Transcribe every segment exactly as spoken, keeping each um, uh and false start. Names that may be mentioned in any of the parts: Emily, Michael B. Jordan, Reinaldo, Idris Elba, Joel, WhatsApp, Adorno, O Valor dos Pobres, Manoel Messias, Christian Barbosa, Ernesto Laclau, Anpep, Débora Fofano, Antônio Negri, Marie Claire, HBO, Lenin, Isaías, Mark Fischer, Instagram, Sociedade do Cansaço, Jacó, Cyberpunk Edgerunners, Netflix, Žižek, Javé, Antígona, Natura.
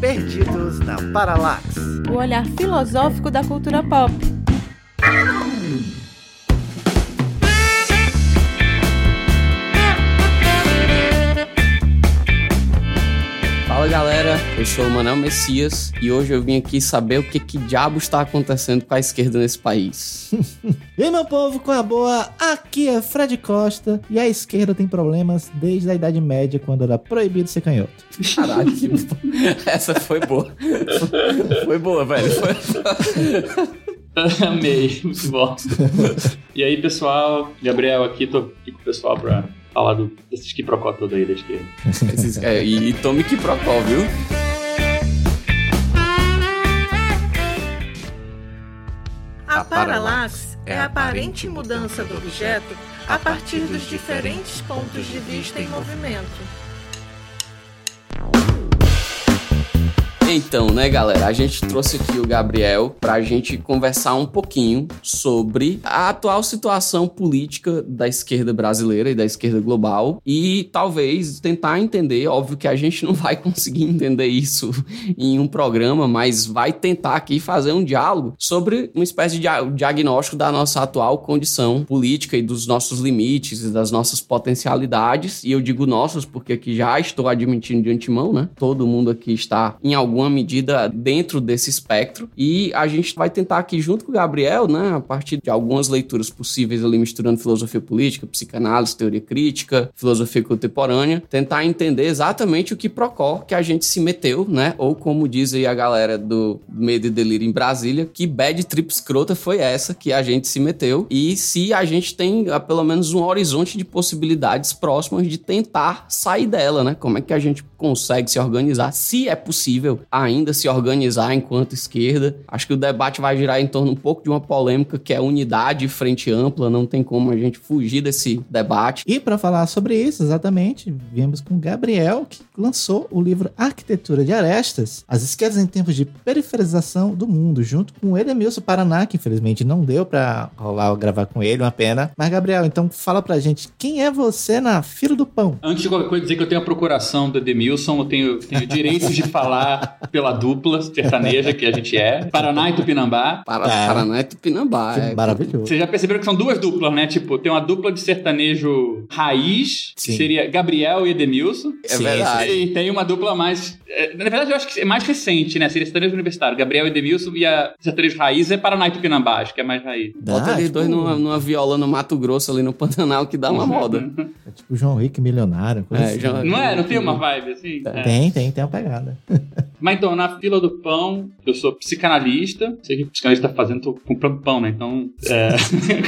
Perdidos na Paralaxe, o olhar filosófico da cultura pop. Fala galera, eu sou o Manoel Messias e hoje eu vim aqui saber o que que diabo está acontecendo com a esquerda nesse país. E meu povo, com a boa, aqui é Fred Costa e a esquerda tem problemas desde a Idade Média, quando era proibido ser canhoto. Caralho, que... essa foi boa. Foi boa, velho. Foi... Amei, muito bom. E aí pessoal, Gabriel aqui, tô aqui com o pessoal pra... falar desses Kiprocó todo aí da esquerda. Esses, é, e, e tome Kiprocó, viu? A paralaxe é a aparente mudança do objeto a partir dos diferentes pontos de vista em movimento. Então, né, galera, a gente trouxe aqui o Gabriel pra gente conversar um pouquinho sobre a atual situação política da esquerda brasileira e da esquerda global e talvez tentar entender, óbvio que a gente não vai conseguir entender isso em um programa, mas vai tentar aqui fazer um diálogo sobre uma espécie de diagnóstico da nossa atual condição política e dos nossos limites e das nossas potencialidades, e eu digo nossos porque aqui já estou admitindo de antemão, né, todo mundo aqui está em algum alguma medida dentro desse espectro, e a gente vai tentar aqui junto com o Gabriel, né, a partir de algumas leituras possíveis ali, misturando filosofia política, psicanálise, teoria crítica, filosofia contemporânea, tentar entender exatamente o que Kiprocó que a gente se meteu, né, ou como diz aí a galera do Medo e Delírio em Brasília, que bad trip escrota foi essa que a gente se meteu, e se a gente tem ah, pelo menos um horizonte de possibilidades próximas de tentar sair dela, né, como é que a gente consegue se organizar, se é possível ainda se organizar enquanto esquerda. Acho que o debate vai girar em torno um pouco de uma polêmica que é unidade e frente ampla, não tem como a gente fugir desse debate. E para falar sobre isso, exatamente, viemos com o Gabriel, que lançou o livro Arquitetura de Arestas, As Esquerdas em Tempos de Periferização do Mundo, junto com o Edemilson Paraná, que infelizmente não deu para rolar ou gravar com ele, uma pena. Mas Gabriel, então fala pra gente, quem é você na fila do pão? Antes de qualquer coisa dizer que eu tenho a procuração do Edemilson, eu tenho, tenho direito de falar pela dupla sertaneja que a gente é. Paraná e Tupinambá. Para, é. Paraná e Tupinambá. Que é maravilhoso. Vocês já perceberam que são duas duplas, né? Tipo, tem uma dupla de sertanejo raiz, sim, que seria Gabriel e Edemilson. É verdade. E tem uma dupla mais... Na verdade, eu acho que é mais recente, né? Seria sertanejo universitário. Gabriel e Edemilson, e a sertanejo raiz é Paraná e Tupinambá. Acho que é mais raiz. Dá, bota eles tipo... dois numa, numa viola no Mato Grosso, ali no Pantanal, que dá uma moda. É tipo o João Rico Milionário. Coisa é, assim. João... Não é? Não tem uma vibe assim? É. Tem, tem. Tem uma pegada. Mas então, na fila do pão, eu sou psicanalista. Sei que o psicanalista tá fazendo, tô comprando pão, né? Então, é...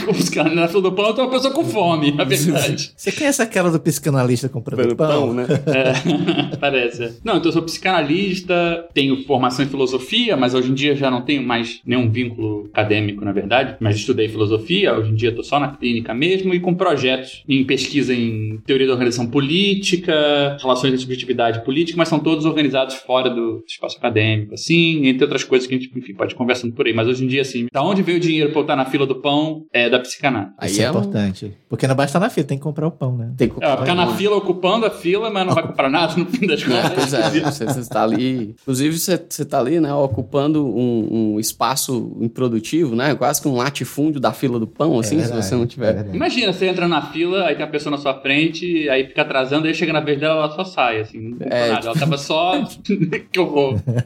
o psicanalista na fila do pão, eu tô uma pessoa com fome, na verdade. Você quer essa cara do psicanalista comprando pão, pão, né? É, parece. Não, então eu sou psicanalista, tenho formação em filosofia, mas hoje em dia já não tenho mais nenhum vínculo acadêmico, na verdade. Mas estudei filosofia, hoje em dia tô só na clínica mesmo e com projetos em pesquisa em teoria da organização política, relações de subjetividade política, mas são todos organizados fora do espaço acadêmico, assim, entre outras coisas que a gente, enfim, pode conversando por aí, mas hoje em dia, assim, da onde veio o dinheiro pra eu estar na fila do pão é da psicanálise. Aí isso é, é importante, um... porque não basta estar na fila, tem que comprar o pão, né? Tem que comprar. É, ficar na fila ocupando a fila, mas não vai comprar nada no fim das contas. É, pois é, você, você tá ali, inclusive você, você tá ali, né, ocupando um, um espaço improdutivo, né, quase que um latifúndio da fila do pão, assim, é verdade, se você não tiver. É, imagina, você entra na fila, aí tem a pessoa na sua frente, aí fica atrasando, aí chega na vez dela, ela só sai, assim, não compra é, nada, ela tava só... que horror.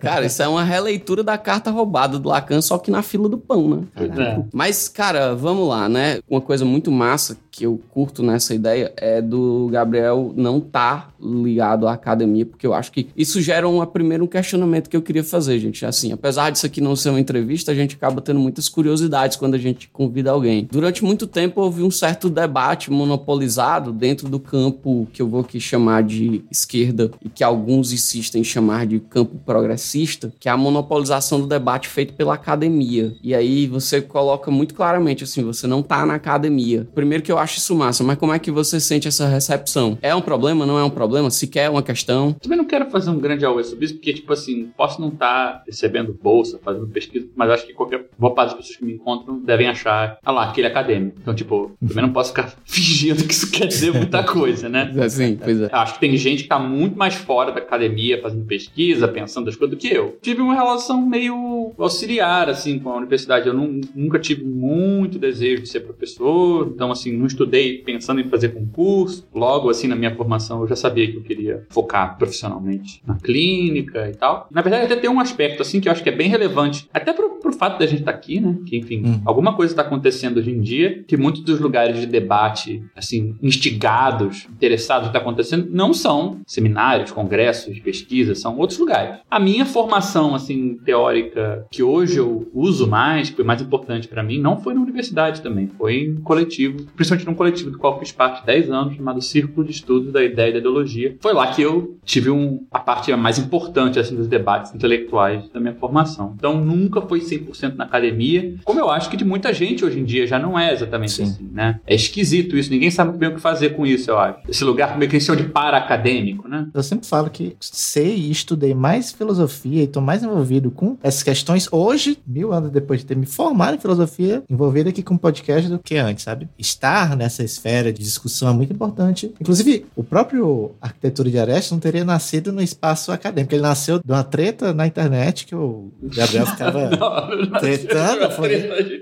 Cara, isso é uma releitura da carta roubada do Lacan, só que na fila do pão, né? É. Mas, cara, vamos lá, né? Uma coisa muito massa que eu curto nessa ideia é do Gabriel não tá ligado à academia, porque eu acho que isso gera uma, primeiro um questionamento que eu queria fazer, gente. Assim, apesar disso aqui não ser uma entrevista, a gente acaba tendo muitas curiosidades quando a gente convida alguém. Durante muito tempo houve um certo debate monopolizado dentro do campo que eu vou aqui chamar de esquerda e que alguns insistem em chamar de campo progressista, que é a monopolização do debate feito pela academia. E aí você coloca muito claramente, assim, você não tá na academia. Primeiro que eu acho isso massa, mas como é que você sente essa recepção? É um problema, não é um problema? Se quer uma questão? Também não quero fazer um grande auê sobre isso, porque, tipo assim, posso não estar tá recebendo bolsa, fazendo pesquisa, mas acho que qualquer boa parte das pessoas que me encontram devem achar, ah lá, aquele acadêmico. Então, tipo, também não posso ficar fingindo que isso quer dizer muita coisa, né? Assim, pois é. Acho que tem gente que tá muito mais fora da academia, fazendo pesquisa, pensando as coisas do que eu. Tive uma relação meio auxiliar, assim, com a universidade. Eu não, nunca tive muito desejo de ser professor, então, assim, não estudei pensando em fazer concurso. Logo, assim, na minha formação, eu já sabia que eu queria focar profissionalmente na clínica e tal. Na verdade, até tem um aspecto, assim, que eu acho que é bem relevante, até pro, pro fato da gente estar tá aqui, né? Que, enfim, hum. alguma coisa tá acontecendo hoje em dia, que muitos dos lugares de debate, assim, instigados, interessados no que tá acontecendo, não são seminários, congressos, pesquisas, são outros lugares. A minha formação, assim, teórica, que hoje eu uso mais, que foi mais importante pra mim, não foi na universidade também, foi em coletivo, principalmente num coletivo do qual eu fiz parte há dez anos, chamado Círculo de Estudos da Ideia e da Ideologia. Foi lá que eu tive um, a parte mais importante, assim, dos debates intelectuais da minha formação. Então, nunca foi cem por cento na academia, como eu acho que de muita gente hoje em dia já não é exatamente Sim. assim, né? É esquisito isso, ninguém sabe bem o que fazer com isso, eu acho. Esse lugar meio que eles chamam de para-acadêmico, né? Eu sempre falo que sei e estudei mais filosofia e tô mais envolvido com essas questões hoje, mil anos depois de ter me formado em filosofia, envolvido aqui com podcast do que antes, sabe? Estar nessa esfera de discussão é muito importante. Inclusive, o próprio Arquitetura de Arestas não teria nascido no espaço acadêmico. Ele nasceu de uma treta na internet que o Gabriel ficava não, não tretando. Foi... É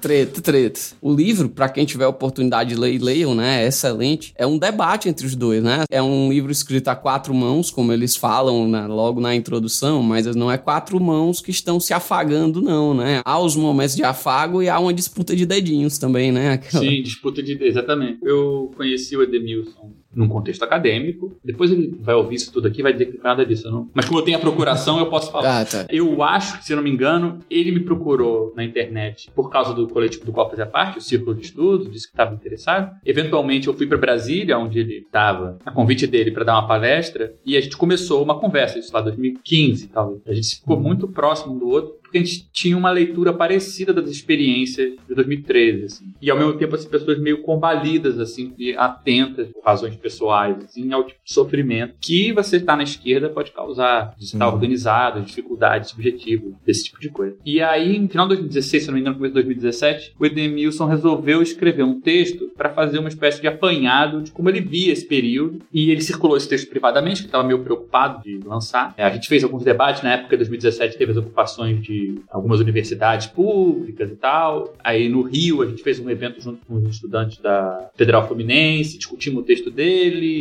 treta, treta. O livro, pra quem tiver oportunidade de ler, leiam, né? É excelente. É um debate entre os dois, né? É um livro escrito a quatro mãos, como eles falam na, logo na introdução, mas não é quatro mãos que estão se afagando, não, né? Há os momentos de afago e há uma disputa de dedinhos também, né? Aquela... Sim, disputa de dedinhos, exatamente. Eu conheci o Edemilson num contexto acadêmico. Depois ele vai ouvir isso tudo aqui e vai dizer que não é nada disso. Não... Mas como eu tenho a procuração, eu posso falar. Ah, tá. Eu acho que, se eu não me engano, ele me procurou na internet por causa do coletivo do qual fazia parte, o Círculo de Estudos, disse que estava interessado. Eventualmente, eu fui para Brasília, onde ele estava, a convite dele para dar uma palestra, e a gente começou uma conversa, isso lá em dois mil e quinze, talvez. A gente ficou muito próximo um do outro, porque a gente tinha uma leitura parecida das experiências de dois mil e treze, assim. E, ao mesmo tempo, as pessoas meio combalidas, assim, e atentas por razões pessoais, assim, ao tipo de sofrimento que você estar na esquerda pode causar, de estar organizado, dificuldades, subjetivos, desse tipo de coisa. E aí, no final de dois mil e dezesseis, se não me engano, começo de dois mil e dezessete, o Edemilson resolveu escrever um texto para fazer uma espécie de apanhado de como ele via esse período, e ele circulou esse texto privadamente, que estava meio preocupado de lançar. A gente fez alguns debates, na época de dois mil e dezessete teve as ocupações de algumas universidades públicas e tal. Aí no Rio a gente fez um evento junto com os estudantes da Federal Fluminense, discutimos o texto dele,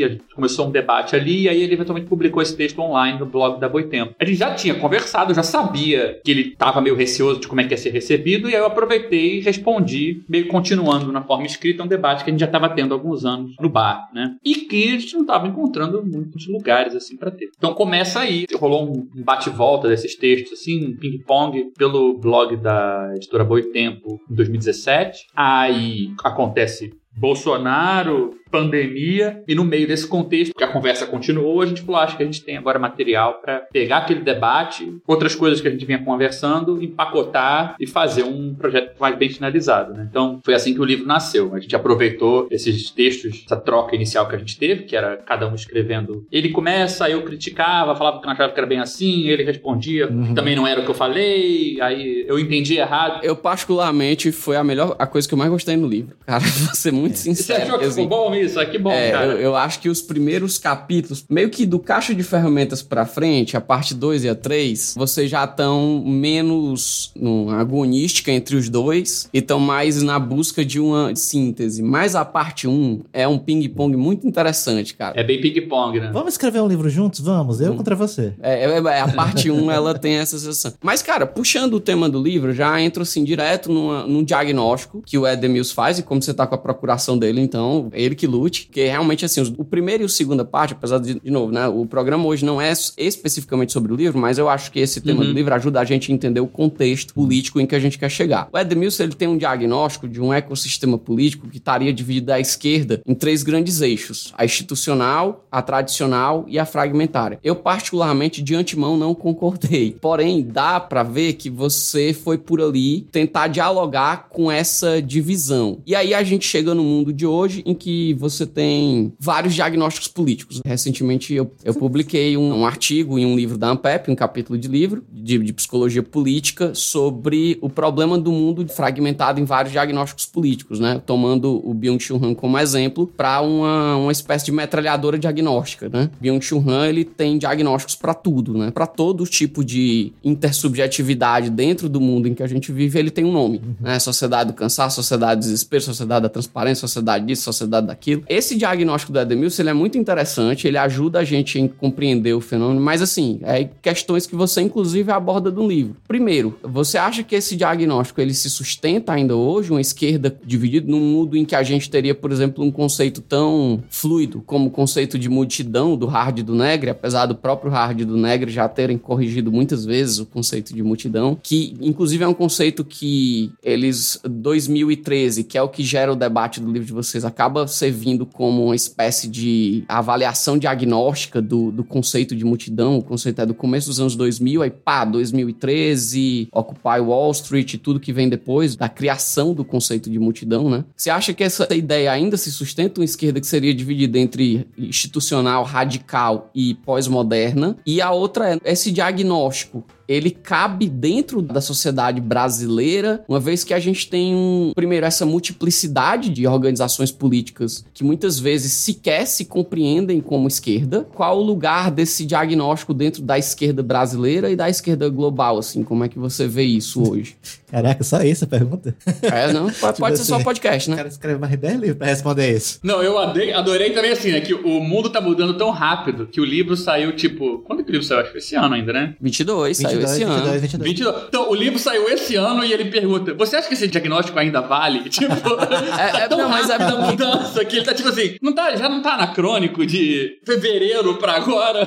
a gente começou um debate ali, e aí ele eventualmente publicou esse texto online no blog da Boitempo. A gente já tinha conversado, já sabia que ele estava meio receoso de como é que ia ser recebido, e aí eu aproveitei e respondi, meio continuando na forma escrita, um debate que a gente já estava tendo há alguns anos no bar, né? E que a gente não estava encontrando muitos lugares assim para ter. Então começa aí, rolou um bate-volta desses textos, assim, um ping-pong pelo blog da editora Boitempo em dois mil e dezessete. Aí acontece Bolsonaro, pandemia, e no meio desse contexto, que a conversa continuou, a gente falou, acho que a gente tem agora material para pegar aquele debate, outras coisas que a gente vinha conversando, empacotar e fazer um projeto mais bem finalizado, né? Então, foi assim que o livro nasceu. A gente aproveitou esses textos, essa troca inicial que a gente teve, que era cada um escrevendo. Ele começa, eu criticava, falava que não achava que era bem assim, ele respondia, uhum. também não era o que eu falei, aí eu entendi errado. Eu, particularmente, foi a melhor, a coisa que eu mais gostei no livro. Cara, vou ser muito sincero. Você achou que assim, ficou bom isso? Que bom, é, cara. Eu, eu acho que os primeiros capítulos, meio que do Caixa de Ferramentas pra frente, a parte dois e a três, vocês já estão menos no, agonística entre os dois e estão mais na busca de uma síntese. Mas a parte um é um ping-pong muito interessante, cara. É bem ping-pong, né? Vamos escrever um livro juntos? Vamos, eu hum. contra você. É, é, a parte um, ela tem essa sensação. Mas, cara, puxando o tema do livro, já entro assim direto numa, num diagnóstico que o Edemilson faz, e como você tá com a procuração dele, então, ele que lute, que realmente, assim, o primeiro e o segunda parte, apesar de, de novo, né, o programa hoje não é especificamente sobre o livro, mas eu acho que esse tema uhum. do livro ajuda a gente a entender o contexto político em que a gente quer chegar. O Edemilson, ele tem um diagnóstico de um ecossistema político que estaria dividido à esquerda em três grandes eixos: a institucional, a tradicional e a fragmentária. Eu, particularmente, de antemão, não concordei. Porém, dá pra ver que você foi por ali tentar dialogar com essa divisão. E aí a gente chega no mundo de hoje em que você tem vários diagnósticos políticos. Recentemente eu, eu publiquei um, um artigo em um livro da Anpep, um capítulo de livro de, de psicologia política sobre o problema do mundo fragmentado em vários diagnósticos políticos, né? Tomando o Byung-Chul Han como exemplo para uma, uma espécie de metralhadora diagnóstica, né? Byung-Chul Han, ele tem diagnósticos para tudo, né? Para todo tipo de intersubjetividade dentro do mundo em que a gente vive, ele tem um nome, né? Sociedade do Cansaço, Sociedade do Desespero, Sociedade da Transparência, Sociedade disso, Sociedade daquilo. Esse diagnóstico do Edemilson, ele é muito interessante, ele ajuda a gente a compreender o fenômeno, mas assim, é questões que você, inclusive, aborda no livro. Primeiro, você acha que esse diagnóstico, ele se sustenta ainda hoje, uma esquerda dividida num mundo em que a gente teria, por exemplo, um conceito tão fluido como o conceito de multidão do Hardt e do Negri, apesar do próprio Hardt e do Negri já terem corrigido muitas vezes o conceito de multidão, que, inclusive, é um conceito que eles, dois mil e treze, que é o que gera o debate do livro de vocês, acaba servindo como uma espécie de avaliação diagnóstica do, do conceito de multidão. O conceito é do começo dos anos dois mil, aí pá, dois mil e treze, Occupy Wall Street e tudo que vem depois, da criação do conceito de multidão, né? Você acha que essa ideia ainda se sustenta, uma esquerda que seria dividida entre institucional, radical e pós-moderna? E a outra é esse diagnóstico. Ele cabe dentro da sociedade brasileira, uma vez que a gente tem, um, primeiro, essa multiplicidade de organizações políticas que muitas vezes sequer se compreendem como esquerda. Qual o lugar desse diagnóstico dentro da esquerda brasileira e da esquerda global, assim? Como é que você vê isso hoje? Caraca, só isso a pergunta? É, não? Pode, tipo pode assim, ser só podcast, né? O cara escreve uma ideia livre pra responder isso. Não, eu adorei, adorei também, assim, né? Que o mundo tá mudando tão rápido que o livro saiu, tipo... Quando que o livro saiu? Acho que esse ano ainda, né? vinte e dois, saiu. Esse ano. vinte e dois, vinte e dois. Então, o livro saiu esse ano e ele pergunta: você acha que esse diagnóstico ainda vale? Tipo, é, é, tá não, mas é tão mudança que ele tá tipo assim, não tá, já não tá anacrônico de fevereiro pra agora.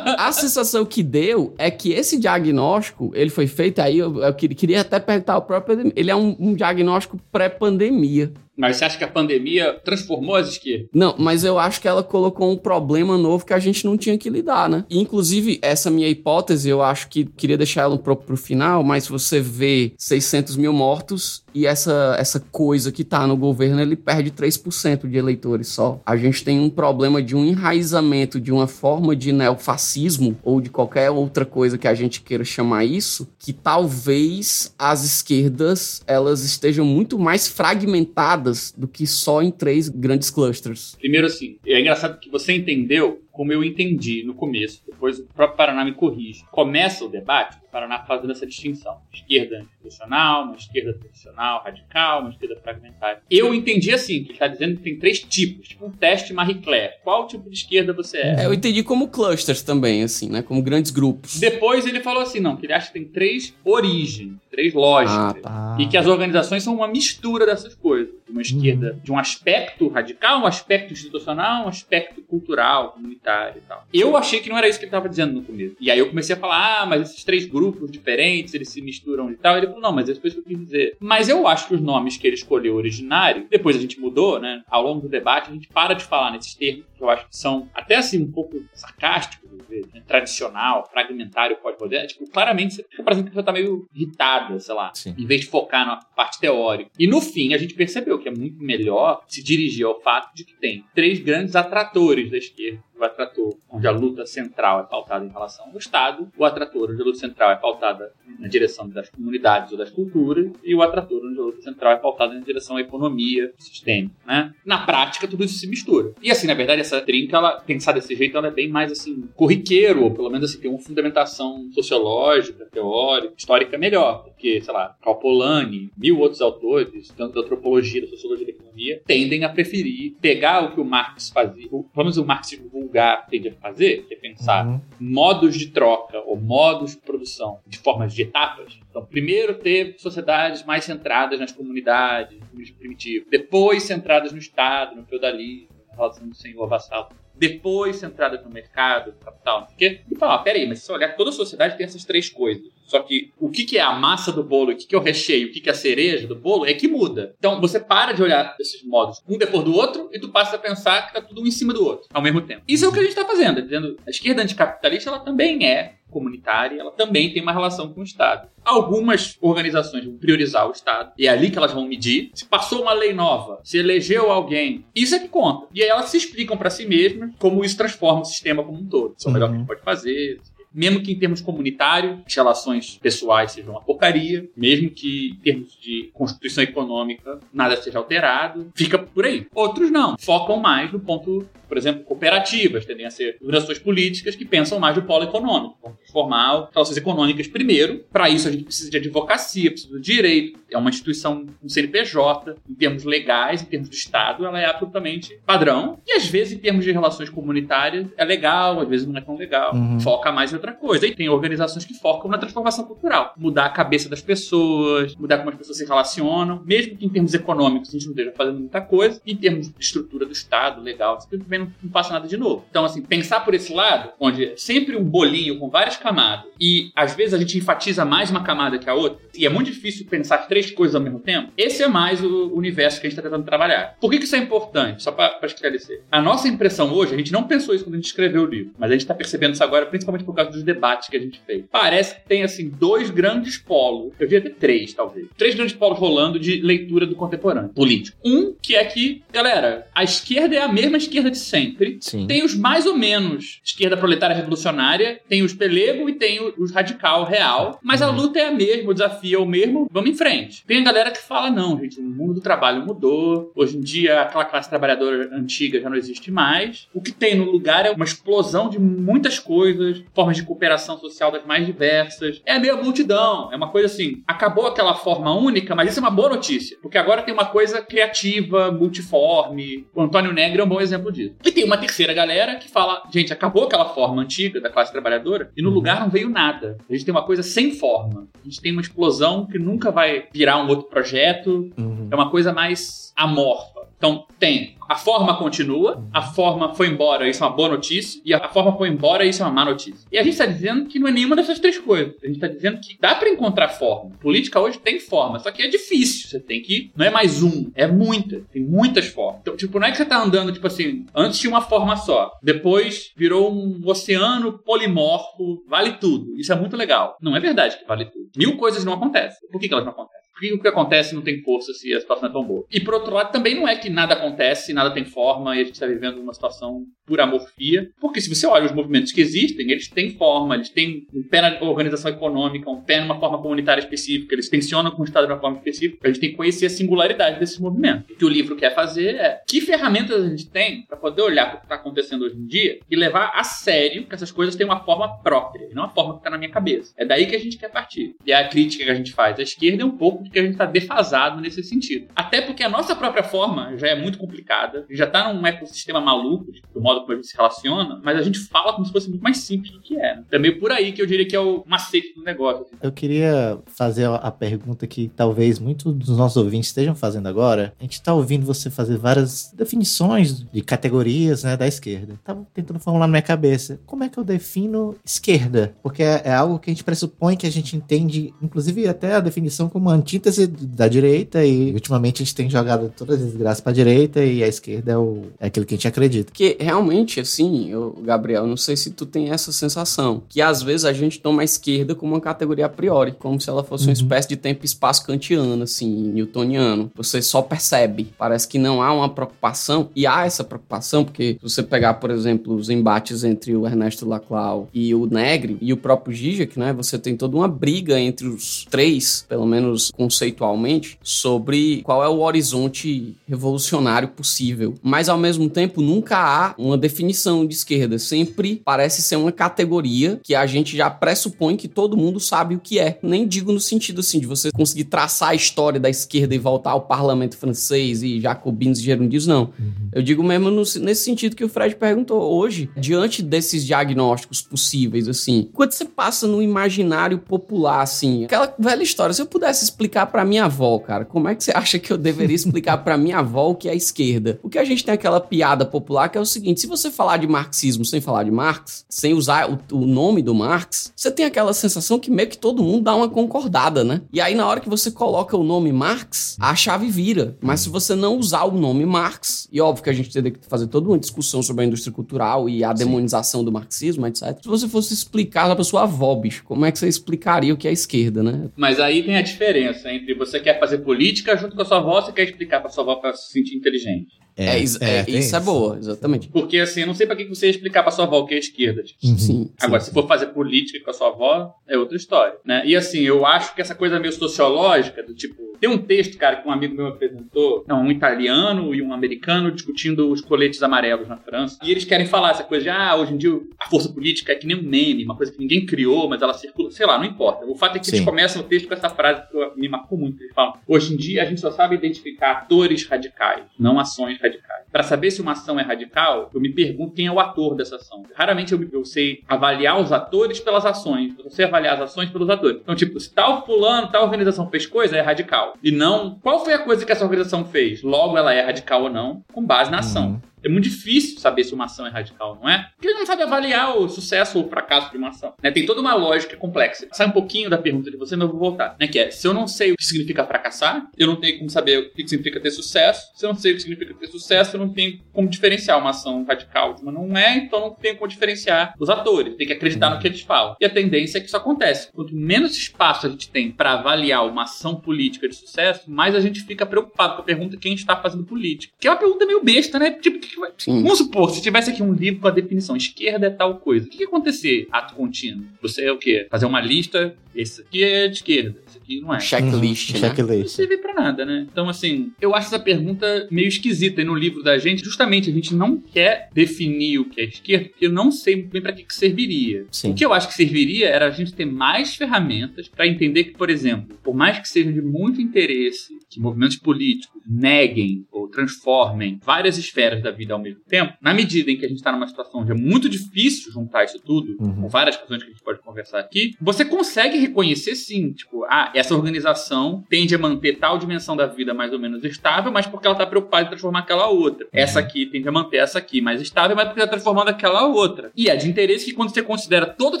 A sensação que deu é que esse diagnóstico, ele foi feito aí, eu, eu queria até perguntar ao próprio, ele é um, um diagnóstico pré-pandemia. Mas você acha que a pandemia transformou as esquerdas? Não, mas eu acho que ela colocou um problema novo que a gente não tinha que lidar, né? E, inclusive, essa minha hipótese, eu acho que queria deixar ela um pouco pro final, mas você vê seiscentos mil mortos e essa, essa coisa que tá no governo, ele perde três por cento de eleitores só. A gente tem um problema de um enraizamento, de uma forma de neofascismo ou de qualquer outra coisa que a gente queira chamar isso, que talvez as esquerdas, elas estejam muito mais fragmentadas do que só em três grandes clusters. Primeiro, assim, é engraçado que você entendeu como eu entendi no começo, depois o próprio Paraná me corrige. Começa o debate, o Paraná fazendo essa distinção. Esquerda institucional, uma esquerda tradicional, radical, uma esquerda fragmentária. Eu entendi assim, que ele está dizendo que tem três tipos, tipo um teste Marie Claire. Qual tipo de esquerda você é? é? Eu entendi como clusters também, assim, né? Como grandes grupos. Depois ele falou assim, não, que ele acha que tem três origens, três lógicas. Ah, tá. E que as organizações são uma mistura dessas coisas. Uma esquerda hum. de um aspecto radical, um aspecto institucional, um aspecto cultural, comunitário. E tal. Eu achei que não era isso que ele estava dizendo no começo. E aí eu comecei a falar, ah, mas esses três grupos diferentes, eles se misturam e tal. Ele falou, não, mas é isso que eu quis dizer. Mas eu acho que os nomes que ele escolheu originário, depois a gente mudou, né? Ao longo do debate, a gente para de falar nesses termos, que eu acho que são até assim um pouco sarcásticos, às vezes, né? Tradicional, fragmentário, pós-moderno. Tipo, claramente, você fica parecendo que a pessoa tá meio irritada, sei lá. Sim. Em vez de focar na parte teórica. E no fim, a gente percebeu que é muito melhor se dirigir ao fato de que tem três grandes atratores da esquerda. O atrator, onde a luta central é pautada em relação ao Estado, o atrator, onde a luta central é pautada na direção das comunidades ou das culturas, e o atrator, onde a luta central é pautada na direção à economia, sistêmica, né? Na prática, tudo isso se mistura. E, assim, na verdade, essa trinca, ela, pensar desse jeito, ela é bem mais, assim, corriqueiro, ou pelo menos, assim, tem uma fundamentação sociológica, teórica, histórica melhor, porque, sei lá, Karl Polanyi, mil outros autores, tanto da antropologia, da sociologia, da economia, tendem a preferir pegar o que o Marx fazia, ou, pelo menos o Marx vulgar tende a fazer, que é pensar uhum. modos de troca ou modos de produção de formas de etapas. Então, primeiro ter sociedades mais centradas nas comunidades, no primitivos, depois centradas no Estado, no feudalismo, relação do senhor vassalo, depois centrada no mercado, capital, não sei o quê, e falar, peraí, mas se você olhar, toda a sociedade tem essas três coisas. Só que o que, que é a massa do bolo, o que, que é o recheio, o que, que é a cereja do bolo, é que muda. Então, você para de olhar esses modos um depois do outro e tu passa a pensar que tá tudo um em cima do outro, ao mesmo tempo. Isso é o que a gente tá fazendo, dizendo, a esquerda anticapitalista, ela também é comunitária, ela também tem uma relação com o Estado. Algumas organizações vão priorizar o Estado, e é ali que elas vão medir. Se passou uma lei nova, se elegeu alguém, isso é que conta. E aí elas se explicam para si mesmas como isso transforma o sistema como um todo. Isso é o melhor que a gente pode fazer. Mesmo que em termos comunitários, as relações pessoais sejam uma porcaria, mesmo que em termos de constituição econômica nada seja alterado, fica por aí. Outros não, focam mais no ponto, por exemplo, cooperativas, tendem a ser organizações políticas que pensam mais no polo econômico, vão transformar relações econômicas primeiro. Para isso a gente precisa de advocacia, precisa de direito, é uma instituição, um C N P J, em termos legais, em termos do Estado, ela é absolutamente padrão, e às vezes em termos de relações comunitárias é legal, às vezes não é tão legal, uhum. Foca mais em outra coisa. E tem organizações que focam na transformação cultural. Mudar a cabeça das pessoas, mudar como as pessoas se relacionam, mesmo que em termos econômicos a gente não esteja fazendo muita coisa, em termos de estrutura do Estado, legal, você também não, não passa nada de novo. Então, assim, pensar por esse lado, onde é sempre um bolinho com várias camadas, e às vezes a gente enfatiza mais uma camada que a outra, e é muito difícil pensar três coisas ao mesmo tempo, esse é mais o universo que a gente está tentando trabalhar. Por que que isso é importante? Só para esclarecer. A nossa impressão hoje, a gente não pensou isso quando a gente escreveu o livro, mas a gente está percebendo isso agora, principalmente por causa dos debates que a gente fez. Parece que tem, assim, dois grandes polos, eu diria até três, talvez. Três grandes polos rolando de leitura do contemporâneo político. Um, que é que, galera, a esquerda é a mesma esquerda de sempre. Sim. Tem os mais ou menos esquerda proletária revolucionária, tem os pelego e tem os radical real, mas a luta é a mesma, o desafio é o mesmo, vamos em frente. Tem a galera que fala, não, gente, o mundo do trabalho mudou, hoje em dia aquela classe trabalhadora antiga já não existe mais. O que tem no lugar é uma explosão de muitas coisas, formas de cooperação social das mais diversas. É meio multidão, é uma coisa assim, acabou aquela forma única, mas isso é uma boa notícia, porque agora tem uma coisa criativa, multiforme. O Antônio Negri é um bom exemplo disso. E tem uma terceira galera que fala, gente, acabou aquela forma antiga da classe trabalhadora e no lugar não veio nada. A gente tem uma coisa sem forma. A gente tem uma explosão que nunca vai virar um outro projeto. Uhum. É uma coisa mais amorfa. Então, tem... A forma continua, a forma foi embora, isso é uma boa notícia, e a forma foi embora, isso é uma má notícia. E a gente está dizendo que não é nenhuma dessas três coisas. A gente está dizendo que dá para encontrar forma. Política hoje tem forma, só que é difícil. Você tem que... Não é mais um, é muita. Tem muitas formas. Então, tipo, não é que você tá andando, tipo assim, antes tinha uma forma só, depois virou um oceano polimorfo, vale tudo. Isso é muito legal. Não é verdade que vale tudo. Mil coisas não acontecem. Por que que elas não acontecem? Por que o que acontece não tem força se a situação é tão boa? E, por outro lado, também não é que nada acontece, nada tem forma e a gente está vivendo uma situação pura amorfia, porque se você olha os movimentos que existem, eles têm forma, eles têm um pé na organização econômica, um pé numa forma comunitária específica, eles tensionam com o Estado de uma forma específica. A gente tem que conhecer a singularidade desses movimentos. O que o livro quer fazer é que ferramentas a gente tem para poder olhar para o que está acontecendo hoje em dia e levar a sério que essas coisas têm uma forma própria, e não a forma que está na minha cabeça. É daí que a gente quer partir. E a crítica que a gente faz à esquerda é um pouco porque a gente está defasado nesse sentido. Até porque a nossa própria forma já é muito complicada, já está num ecossistema maluco, do modo como a gente se relaciona, mas a gente fala como se fosse muito mais simples do que é. Também é por aí que eu diria que é o macete do negócio. Eu queria fazer a pergunta que talvez muitos dos nossos ouvintes estejam fazendo agora. A gente está ouvindo você fazer várias definições de categorias, né, da esquerda. Estava tentando formular na minha cabeça, como é que eu defino esquerda? Porque é algo que a gente pressupõe que a gente entende, inclusive até a definição como antiga, antítese da direita, e ultimamente a gente tem jogado todas as desgraças pra direita e a esquerda é, o, é aquilo que a gente acredita. Porque realmente, assim, eu, Gabriel, não sei se tu tem essa sensação, que às vezes a gente toma a esquerda como uma categoria a priori, como se ela fosse uhum. uma espécie de tempo e espaço kantiano, assim, newtoniano. Você só percebe. Parece que não há uma preocupação, e há essa preocupação, porque se você pegar, por exemplo, os embates entre o Ernesto Laclau e o Negri, e o próprio Žižek, né, você tem toda uma briga entre os três, pelo menos conceitualmente, sobre qual é o horizonte revolucionário possível. Mas, ao mesmo tempo, nunca há uma definição de esquerda. Sempre parece ser uma categoria que a gente já pressupõe que todo mundo sabe o que é. Nem digo no sentido, assim, de você conseguir traçar a história da esquerda e voltar ao parlamento francês e jacobinos e gerundinos, não. Uhum. Eu digo mesmo no, nesse sentido que o Fred perguntou hoje, diante desses diagnósticos possíveis, assim, quando você passa no imaginário popular, assim, aquela velha história, se eu pudesse explicar explicar pra minha avó, cara? Como é que você acha que eu deveria explicar pra minha avó o que é a esquerda? Porque a gente tem aquela piada popular que é o seguinte, se você falar de marxismo sem falar de Marx, sem usar o, o nome do Marx, você tem aquela sensação que meio que todo mundo dá uma concordada, né? E aí na hora que você coloca o nome Marx, a chave vira. Mas se você não usar o nome Marx, e óbvio que a gente teria que fazer toda uma discussão sobre a indústria cultural e a demonização Sim. do marxismo, etcétera. Se você fosse explicar pra sua avó, bicho, como é que você explicaria o que é a esquerda, né? Mas aí tem a diferença entre você quer fazer política junto com a sua avó, você quer explicar pra sua avó pra se sentir inteligente. É, é, é, é, é isso é boa, exatamente. Porque assim, eu não sei pra que você ia explicar pra sua avó o que é esquerda. Tipo. Uhum. Sim, Agora, sim, se sim. for fazer política com a sua avó, é outra história, né? E assim, eu acho que essa coisa meio sociológica, do tipo, tem um texto, cara, que um amigo meu apresentou, não, um italiano e um americano discutindo os coletes amarelos na França. E eles querem falar essa coisa de, ah, hoje em dia a força política é que nem um meme, uma coisa que ninguém criou, mas ela circula, sei lá, não importa. O fato é que sim. eles começam o texto com essa frase que me marcou muito. Eles falam, hoje em dia a gente só sabe identificar atores radicais, não ações radicais. radicais. Para saber se uma ação é radical, eu me pergunto quem é o ator dessa ação. Raramente eu, eu sei avaliar os atores pelas ações. Eu sei avaliar as ações pelos atores. Então, tipo, se tal fulano, tal organização fez coisa, é radical. E não, qual foi a coisa que essa organização fez? Logo, ela é radical ou não, com base na ação. Uhum. É muito difícil saber se uma ação é radical, não é? Porque ele não sabe avaliar o sucesso ou o fracasso de uma ação. Né? Tem toda uma lógica complexa. Sai um pouquinho da pergunta de você, mas eu vou voltar. Né? Que é, se eu não sei o que significa fracassar, eu não tenho como saber o que significa ter sucesso. Se eu não sei o que significa ter sucesso, eu não tenho como diferenciar uma ação radical de uma não é, então não tenho como diferenciar os atores. Tem que acreditar no que eles falam. E a tendência é que isso acontece. Quanto menos espaço a gente tem para avaliar uma ação política de sucesso, mais a gente fica preocupado com a pergunta quem está fazendo política. Que é uma pergunta meio besta, né? Tipo, Sim. vamos supor, se tivesse aqui um livro com a definição esquerda é tal coisa, o que ia acontecer? Ato contínuo, você é o quê? Fazer uma lista, esse aqui é de esquerda, esse aqui não é, checklist, uhum. né? Checklist. Não serve pra nada, né? Então assim, eu acho essa pergunta meio esquisita, e no livro da gente, justamente, a gente não quer definir o que é esquerda, porque eu não sei bem pra que que serviria. Sim. O que eu acho que serviria era a gente ter mais ferramentas pra entender que, por exemplo, por mais que seja de muito interesse que movimentos políticos neguem ou transformem várias esferas da vida ao mesmo tempo, na medida em que a gente está numa situação onde é muito difícil juntar isso tudo, uhum. com várias questões que a gente pode conversar aqui, você consegue reconhecer sim, tipo, ah, essa organização tende a manter tal dimensão da vida mais ou menos estável, mas porque ela está preocupada em transformar aquela outra. Essa aqui tende a manter essa aqui mais estável, mas porque está transformando aquela outra. E é de interesse que quando você considera todas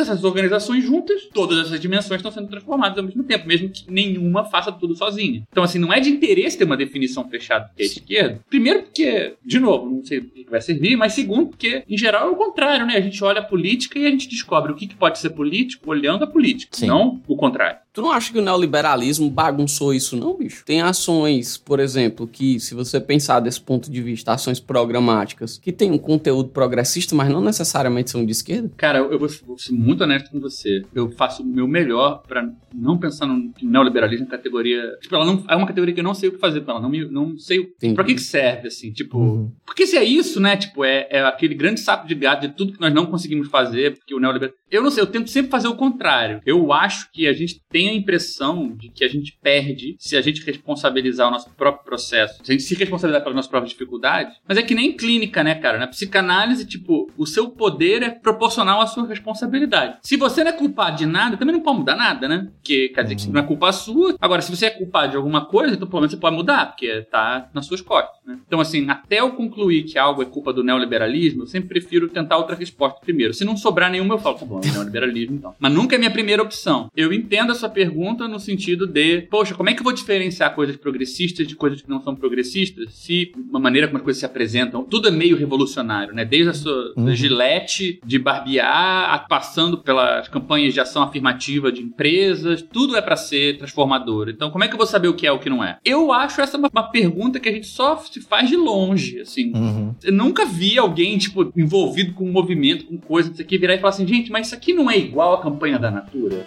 essas organizações juntas, todas essas dimensões estão sendo transformadas ao mesmo tempo, mesmo que nenhuma faça tudo sozinha. Então, assim, não é de interesse ter uma definição fechada do que é esquerda. Primeiro porque, de novo, não sei o que vai servir, mas segundo, porque em geral é o contrário, né? A gente olha a política e a gente descobre o que pode ser político olhando a política, Sim. não o contrário. Tu não acha que o neoliberalismo bagunçou isso não, bicho? Tem ações, por exemplo, que se você pensar desse ponto de vista, ações programáticas, que tem um conteúdo progressista, mas não necessariamente são de esquerda? Cara, eu vou, vou ser muito honesto com você. Eu faço o meu melhor pra não pensar no neoliberalismo categoria... Tipo, ela não, é uma categoria que eu não sei o que fazer com ela. Não, me, não sei o... Sim. Pra que que serve, assim? Tipo... Uhum. Porque se é isso, né? Tipo, é, é aquele grande sapo de gato de tudo que nós não conseguimos fazer, porque o neoliberalismo... Eu não sei, eu tento sempre fazer o contrário. Eu acho que a gente tem a impressão de que a gente perde se a gente responsabilizar o nosso próprio processo, se a gente se responsabilizar pelas nossas próprias dificuldades, mas é que nem clínica, né, cara? Na psicanálise, tipo, o seu poder é proporcional à sua responsabilidade. Se você não é culpado de nada, também não pode mudar nada, né? Porque, quer dizer, não é culpa sua. Agora, se você é culpado de alguma coisa, então, pelo menos você pode mudar, porque tá nas suas costas, né? Então, assim, até eu concluir que algo é culpa do neoliberalismo, eu sempre prefiro tentar outra resposta primeiro. Se não sobrar nenhuma, eu falo, tá bom, é neoliberalismo, então. Mas nunca é minha primeira opção. Eu entendo a sua pergunta no sentido de, poxa, como é que eu vou diferenciar coisas progressistas de coisas que não são progressistas se a maneira como as coisas se apresentam, tudo é meio revolucionário, né? Desde a sua uhum. gilete de barbear, a, passando pelas campanhas de ação afirmativa de empresas, tudo é pra ser transformador. Então, como é que eu vou saber o que é o que não é? Eu acho essa uma, uma pergunta que a gente só se faz de longe, assim. Uhum. Eu nunca vi alguém, tipo, envolvido com um movimento, com coisa, não sei o que, virar e falar assim, gente, mas isso aqui não é igual a campanha da Natura?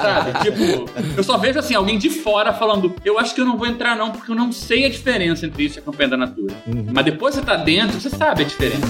Sabe? Tipo, eu só vejo assim, alguém de fora falando, eu acho que eu não vou entrar não, porque eu não sei a diferença entre isso e a campanha da Natura. Uhum. Mas depois você tá dentro, você sabe a diferença.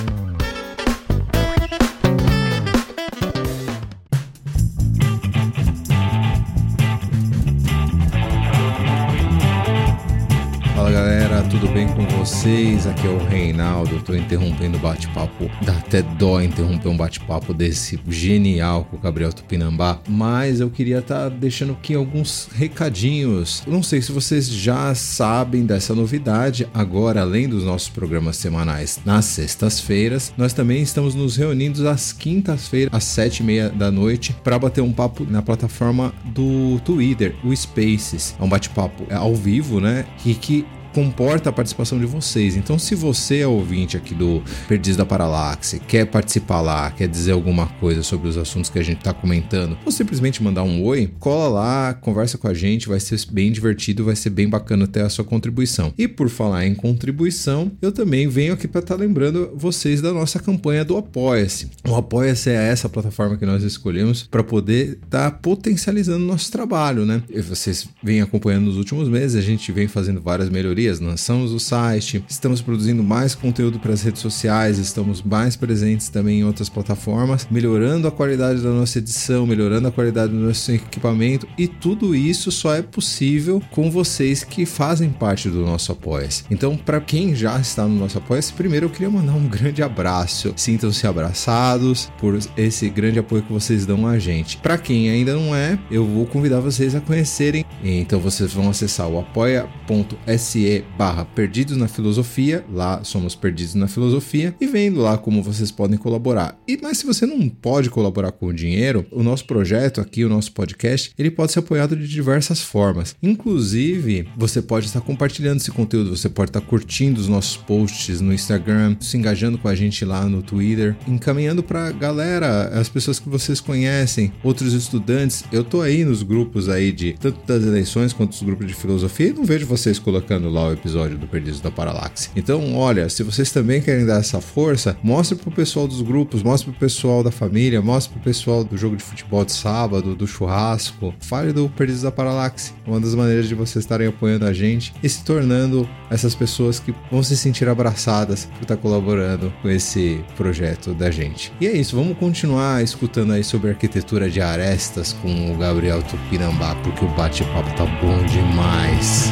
vocês, aqui é o Reinaldo, eu tô interrompendo o bate-papo, dá até dó interromper um bate-papo desse genial com o Gabriel Tupinambá, mas eu queria estar tá deixando aqui alguns recadinhos. Eu não sei se vocês já sabem dessa novidade, agora além dos nossos programas semanais nas sextas-feiras, nós também estamos nos reunindo às quintas-feiras, às sete e meia da noite, para bater um papo na plataforma do Twitter, o Spaces, é um bate-papo ao vivo, né, e que comporta a participação de vocês. Então, se você é ouvinte aqui do Perdidos da Paralaxe, quer participar lá, quer dizer alguma coisa sobre os assuntos que a gente está comentando, ou simplesmente mandar um oi, cola lá, conversa com a gente, vai ser bem divertido, vai ser bem bacana ter a sua contribuição. E por falar em contribuição, eu também venho aqui para estar tá lembrando vocês da nossa campanha do Apoia-se. O Apoia-se é essa plataforma que nós escolhemos para poder estar tá potencializando o nosso trabalho, né? E vocês vêm acompanhando nos últimos meses, a gente vem fazendo várias melhorias. Lançamos o site, estamos produzindo mais conteúdo para as redes sociais, estamos mais presentes também em outras plataformas, melhorando a qualidade da nossa edição, melhorando a qualidade do nosso equipamento, e tudo isso só é possível com vocês que fazem parte do nosso Apoia-se. Então, para quem já está no nosso Apoia-se, primeiro eu queria mandar um grande abraço. Sintam-se abraçados por esse grande apoio que vocês dão a gente. Para quem ainda não é, eu vou convidar vocês a conhecerem. Então, vocês vão acessar o apoia ponto se barra Perdidos na Filosofia, lá somos Perdidos na Filosofia, e vendo lá como vocês podem colaborar. E, mas se você não pode colaborar com o dinheiro, o nosso projeto aqui, o nosso podcast, ele pode ser apoiado de diversas formas. Inclusive, você pode estar compartilhando esse conteúdo, você pode estar curtindo os nossos posts no Instagram, se engajando com a gente lá no Twitter, encaminhando pra galera, as pessoas que vocês conhecem, outros estudantes. Eu tô aí nos grupos aí de tanto das eleições quanto os grupos de filosofia, e não vejo vocês colocando lá o episódio do Perdidos da Paralaxe. Então, olha, se vocês também querem dar essa força, mostre pro pessoal dos grupos, mostre pro pessoal da família, mostre pro pessoal do jogo de futebol de sábado, do churrasco, fale do Perdidos da Paralaxe. Uma das maneiras de vocês estarem apoiando a gente e se tornando essas pessoas que vão se sentir abraçadas por estar colaborando com esse projeto da gente. E é isso, vamos continuar escutando aí sobre a arquitetura de Arestas com o Gabriel Tupinambá, porque o bate-papo tá bom demais.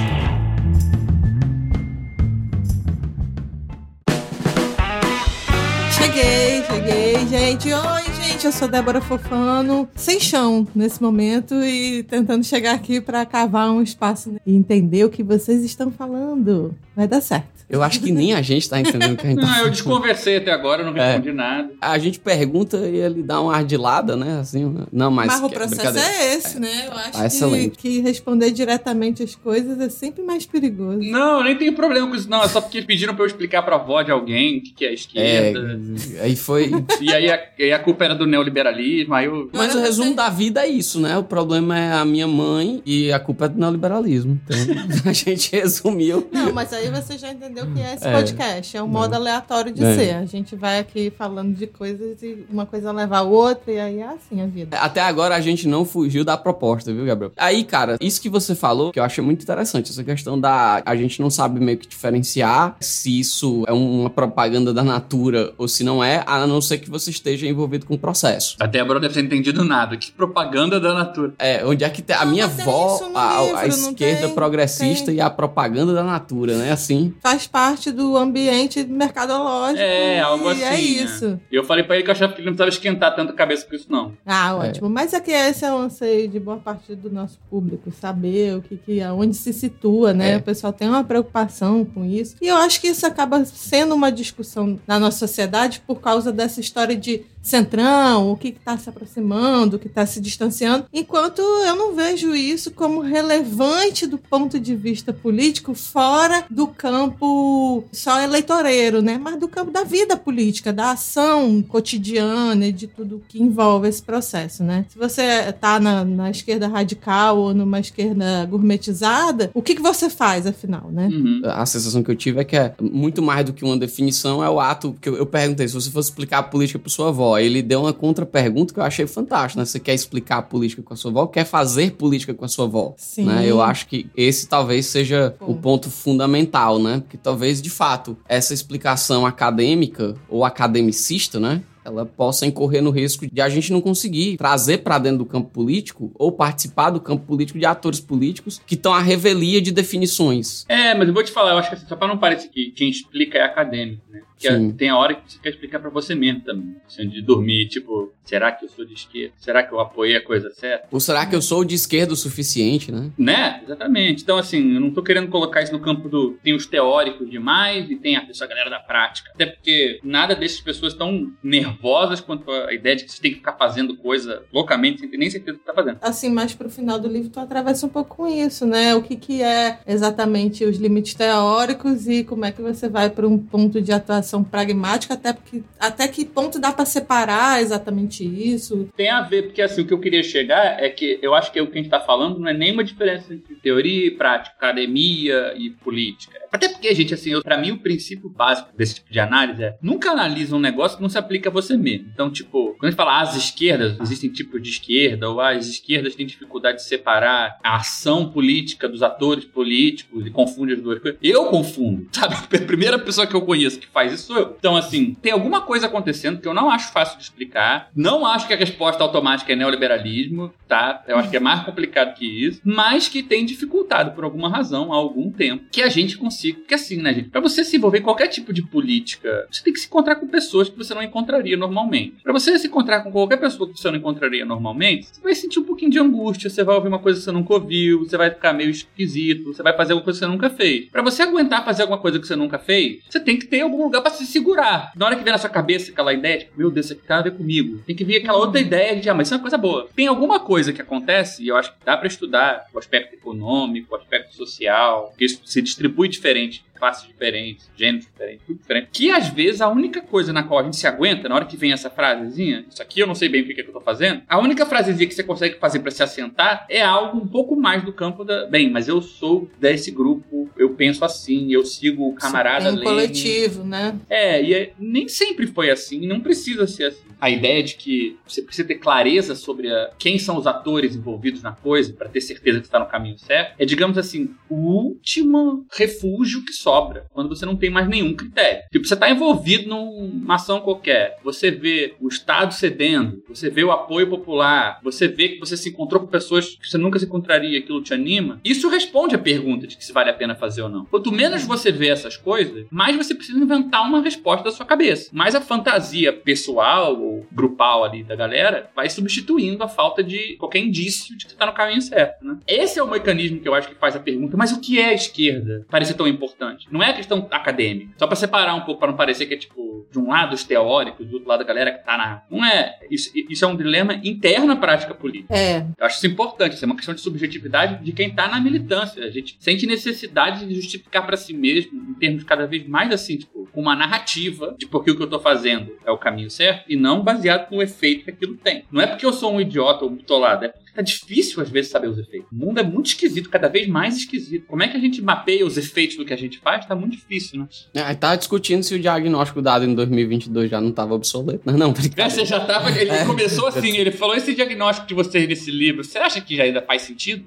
Cheguei, cheguei, gente. Oi, gente, eu sou Débora Fofano, sem chão nesse momento e tentando chegar aqui para cavar um espaço e entender o que vocês estão falando. Vai dar certo. Eu acho que nem a gente tá entendendo o que a gente tá falando. Não, eu desconversei até agora, não respondi é. nada. A gente pergunta e ele dá uma ardilada, né? Assim, não, mas... Mas o processo é esse, é. né? Eu acho ah, que, que responder diretamente as coisas é sempre mais perigoso. Não, eu nem tenho problema com isso, não. É só porque pediram pra eu explicar pra avó de alguém o que, que é a esquerda. É, aí foi... E aí a, aí a culpa era do neoliberalismo, aí eu... Mas o resumo da vida é isso, né? O problema é a minha mãe e a culpa é do neoliberalismo. Então, a gente resumiu. Não, mas aí você já entendeu o que é esse é, podcast. É um não. modo aleatório de é. ser. A gente vai aqui falando de coisas e uma coisa leva a outra e aí é assim a vida. Até agora a gente não fugiu da proposta, viu, Gabriel? Aí, cara, isso que você falou, que eu achei muito interessante, essa questão da... A gente não sabe meio que diferenciar se isso é uma propaganda da Natura ou se não é, a não ser que você esteja envolvido com o processo. Até agora não deve ter entendido nada. Que propaganda da Natura? É, onde é que tem... Não, a minha avó, a, livro, a esquerda tem, progressista tem. E a propaganda da Natura, né? Assim... Faz parte do ambiente mercadológico. É, algo assim. E é isso. Né? Eu falei pra ele que eu achava que ele não precisava esquentar tanto a cabeça com isso, não. Ah, ótimo. É. Mas é que esse é o anseio de boa parte do nosso público, saber o que, que aonde se situa, né? É. O pessoal tem uma preocupação com isso. E eu acho que isso acaba sendo uma discussão na nossa sociedade por causa dessa história de centrão, o que está se aproximando, o que está se distanciando, enquanto eu não vejo isso como relevante do ponto de vista político fora do campo só eleitoreiro, né? Mas do campo da vida política, da ação cotidiana e de tudo que envolve esse processo, né? Se você está na, na esquerda radical ou numa esquerda gourmetizada, o que, que você faz, afinal, né? Uhum. A sensação que eu tive é que é muito mais do que uma definição, é o ato que eu, eu perguntei, se você fosse explicar a política para sua avó, ele deu uma contra-pergunta que eu achei fantástica, né? Você quer explicar a política com a sua avó? Quer fazer política com a sua avó? Sim. Né? Eu acho que esse talvez seja Pô. o ponto fundamental, né? Porque talvez, de fato, essa explicação acadêmica ou academicista, né? ela possa incorrer no risco de a gente não conseguir trazer para dentro do campo político ou participar do campo político de atores políticos que estão à revelia de definições. É, mas eu vou te falar, eu acho que assim, só para não parecer que quem explica é acadêmico, né? Que Sim. tem a hora que você quer explicar para você mesmo também, assim, de dormir, tipo, será que eu sou de esquerda? Será que eu apoiei a coisa certa? Ou será que eu sou de esquerda o suficiente, né? Né? Exatamente. Então, assim, eu não tô querendo colocar isso no campo do tem os teóricos demais e tem a pessoa, a galera da prática. Até porque nada dessas pessoas tão nervosas quanto a ideia de que você tem que ficar fazendo coisa loucamente sem ter nem certeza do que tá fazendo. Assim, mas pro final do livro tu atravessa um pouco com isso, né? O que que é exatamente os limites teóricos e como é que você vai para um ponto de atuação pragmática, até porque até que ponto dá para separar exatamente isso? Tem a ver, porque assim, o que eu queria chegar é que eu acho que o que a gente tá falando não é nenhuma diferença entre teoria e prática, academia e política. Até porque, gente, assim, eu, pra mim o princípio básico desse tipo de análise é nunca analisa um negócio que não se aplica a você mesmo. Então, tipo, quando a gente fala as esquerdas, existem tipos de esquerda, ou as esquerdas têm dificuldade de separar a ação política dos atores políticos e confunde as duas coisas. Eu confundo, sabe? A primeira pessoa que eu conheço que faz isso sou eu. Então, assim, tem alguma coisa acontecendo que eu não acho fácil de explicar, não acho que a resposta automática é neoliberalismo, tá? Eu acho que é mais complicado que isso, mas que tem dificultado por alguma razão, há algum tempo, que a gente consegue. Porque assim, né, gente? Pra você se envolver em qualquer tipo de política, você tem que se encontrar com pessoas que você não encontraria normalmente. Pra você se encontrar com qualquer pessoa que você não encontraria normalmente, você vai sentir um pouquinho de angústia, você vai ouvir uma coisa que você nunca ouviu, você vai ficar meio esquisito, você vai fazer alguma coisa que você nunca fez. Pra você aguentar fazer alguma coisa que você nunca fez, você tem que ter algum lugar pra se segurar. Na hora que vem na sua cabeça aquela ideia, tipo, meu Deus, isso aqui tem a ver comigo. Tem que vir aquela outra ideia de, ah, mas isso é uma coisa boa. Tem alguma coisa que acontece, e eu acho que dá pra estudar o aspecto econômico, o aspecto social, que isso se distribui diferente. Diferente, classes diferentes, gêneros diferentes, tudo diferente. Que às vezes a única coisa na qual a gente se aguenta, na hora que vem essa frasezinha, isso aqui eu não sei bem o que é que eu tô fazendo, a única frasezinha que você consegue fazer pra se assentar é algo um pouco mais do campo da. Bem, mas eu sou desse grupo, eu penso assim, eu sigo o camarada Lenin. Coletivo, né? É, e é, nem sempre foi assim, não precisa ser assim. A ideia de que você precisa ter clareza sobre a, quem são os atores envolvidos na coisa pra ter certeza que você tá no caminho certo, é, digamos assim, o último refúgio o que sobra, quando você não tem mais nenhum critério. Tipo, você tá envolvido numa ação qualquer, você vê o Estado cedendo, você vê o apoio popular, você vê que você se encontrou com pessoas que você nunca se encontraria, aquilo te anima, isso responde a pergunta de que se vale a pena fazer ou não. Quanto menos você vê essas coisas, mais você precisa inventar uma resposta da sua cabeça. Mais a fantasia pessoal ou grupal ali da galera vai substituindo a falta de qualquer indício de que você tá no caminho certo, né? Esse é o mecanismo que eu acho que faz a pergunta, mas o que é a esquerda? Parece tão importante. Não é a questão acadêmica. Só pra separar um pouco, pra não parecer que é tipo de um lado os teóricos, do outro lado a galera que tá na... Não é. Isso, isso é um dilema interno à prática política. É. Eu acho isso importante. Isso é uma questão de subjetividade de quem tá na militância. A gente sente necessidade de justificar pra si mesmo em termos cada vez mais assim, tipo, com uma narrativa de porque o que eu tô fazendo é o caminho certo e não baseado no efeito que aquilo tem. Não é porque eu sou um idiota ou um bitolado, é porque tá difícil às vezes saber os efeitos. O mundo é muito esquisito, cada vez mais esquisito. Como é que a gente mapeia os efeitos do que a gente faz? Tá muito difícil, né? É, tava discutindo se o diagnóstico dado em dois mil e vinte e dois já não tava obsoleto, mas não, brincadeira. Você já tava, ele é. começou assim, ele falou, esse diagnóstico de vocês nesse livro, você acha que já ainda faz sentido?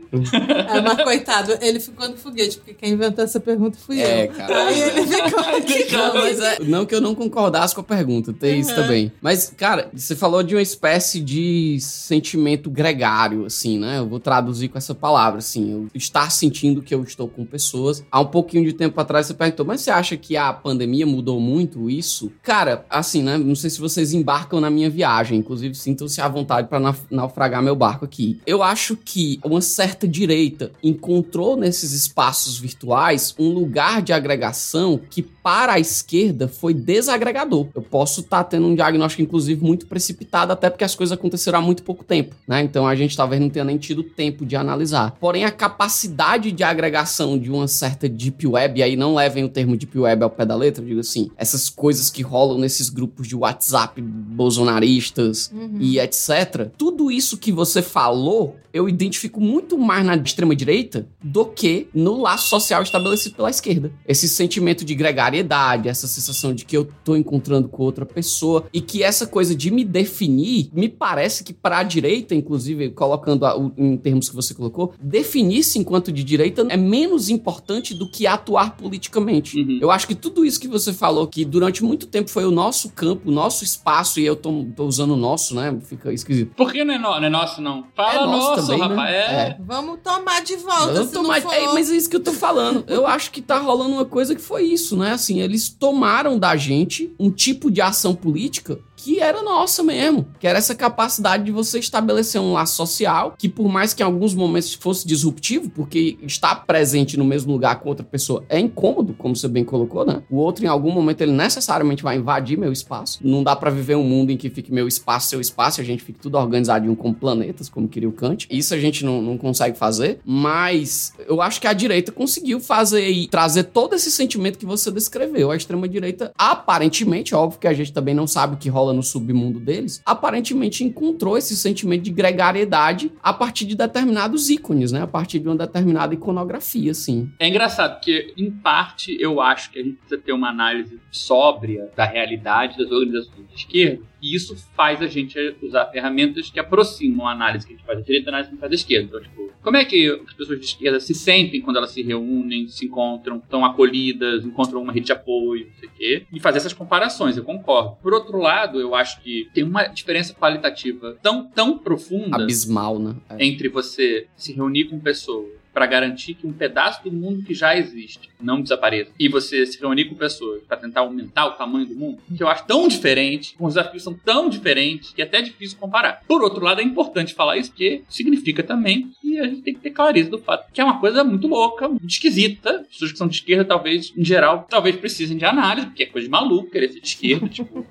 É, mas coitado, ele ficou no foguete, porque quem inventou essa pergunta fui é, eu. Cara, aí ele ficou aqui. Não, mas é, não que eu não concordasse com a pergunta, tem uhum. isso também. Mas, cara, você falou de uma espécie de sentimento gregário, assim, né? Eu vou traduzir com essa palavra, assim, eu estar sentindo que eu estou com pessoas. Há um pouquinho de tempo atrás você perguntou, mas você acha que a pandemia mudou muito isso? Cara, assim, né? Não sei se vocês embarcam na minha viagem, inclusive sintam-se à vontade pra naf- naufragar meu barco aqui. Eu acho que uma certa direita encontrou nesses espaços virtuais um lugar de agregação que para a esquerda foi desagregador. Eu posso estar tá tendo um diagnóstico, inclusive, muito precipitado, até porque as coisas aconteceram há muito pouco tempo, né? Então a gente talvez não tenha nem tido tempo de analisar. Porém, a capacidade de agregação de uma certa deep web, e aí não levem o termo deep web ao pé da letra, eu digo assim, essas coisas que rolam nesses grupos de WhatsApp bolsonaristas uhum. e etcétera. Tudo isso que você falou, eu identifico muito mais na extrema direita do que no laço social estabelecido pela esquerda. Esse sentimento de gregariedade, essa sensação de que eu tô encontrando com outra pessoa e que essa coisa de me definir, me parece que para a direita, inclusive, colocando a, o, em termos que você colocou, definir-se enquanto de direita é menos importante do que atuar politicamente. Uhum. Eu acho que tudo isso que você falou, que durante muito tempo foi o nosso campo, o nosso espaço, e eu tô, tô usando o nosso, né? Fica esquisito. Por que não é, no, não é nosso, não? Fala é nosso, nosso também, rapaz. Né? É. É. Vamos tomar de volta, Vamos se tomar, não for... é, Mas é isso que eu tô falando. Eu acho que tá rolando uma coisa que foi isso, né? Assim, eles tomaram da gente um tipo de ação política que era nossa mesmo, que era essa capacidade de você estabelecer um laço social que, por mais que em alguns momentos fosse disruptivo, porque estar presente no mesmo lugar com outra pessoa é incômodo, como você bem colocou, né? O outro, em algum momento, ele necessariamente vai invadir meu espaço. Não dá pra viver um mundo em que fique meu espaço, seu espaço, e a gente fique tudo organizadinho como planetas, como queria o Kant. Isso a gente não, não consegue fazer, mas eu acho que a direita conseguiu fazer e trazer todo esse sentimento que você descreveu. A extrema-direita, aparentemente, óbvio que a gente também não sabe o que rola no submundo deles, aparentemente encontrou esse sentimento de gregariedade a partir de determinados ícones, né? A partir de uma determinada iconografia, assim. É engraçado, porque, em parte, eu acho que a gente precisa ter uma análise sóbria da realidade das organizações de esquerda, e isso faz a gente usar ferramentas que aproximam a análise que a gente faz da direita da análise que a gente faz da esquerda. Então, tipo, como é que as pessoas de esquerda se sentem quando elas se reúnem, se encontram, estão acolhidas, encontram uma rede de apoio, não sei o quê, e fazer essas comparações, eu concordo. Por outro lado, eu acho que tem uma diferença qualitativa tão, tão profunda... Abismal, né? É. Entre você se reunir com pessoas para garantir que um pedaço do mundo que já existe não desapareça, e você se reunir com pessoas para tentar aumentar o tamanho do mundo, que eu acho tão diferente, os desafios são tão diferentes, que é até difícil comparar. Por outro lado, é importante falar isso, porque significa também que a gente tem que ter clareza do fato que é uma coisa muito louca, muito esquisita. Pessoas que são de esquerda, talvez, em geral, talvez precisem de análise, porque é coisa de maluco querer ser de esquerda, tipo...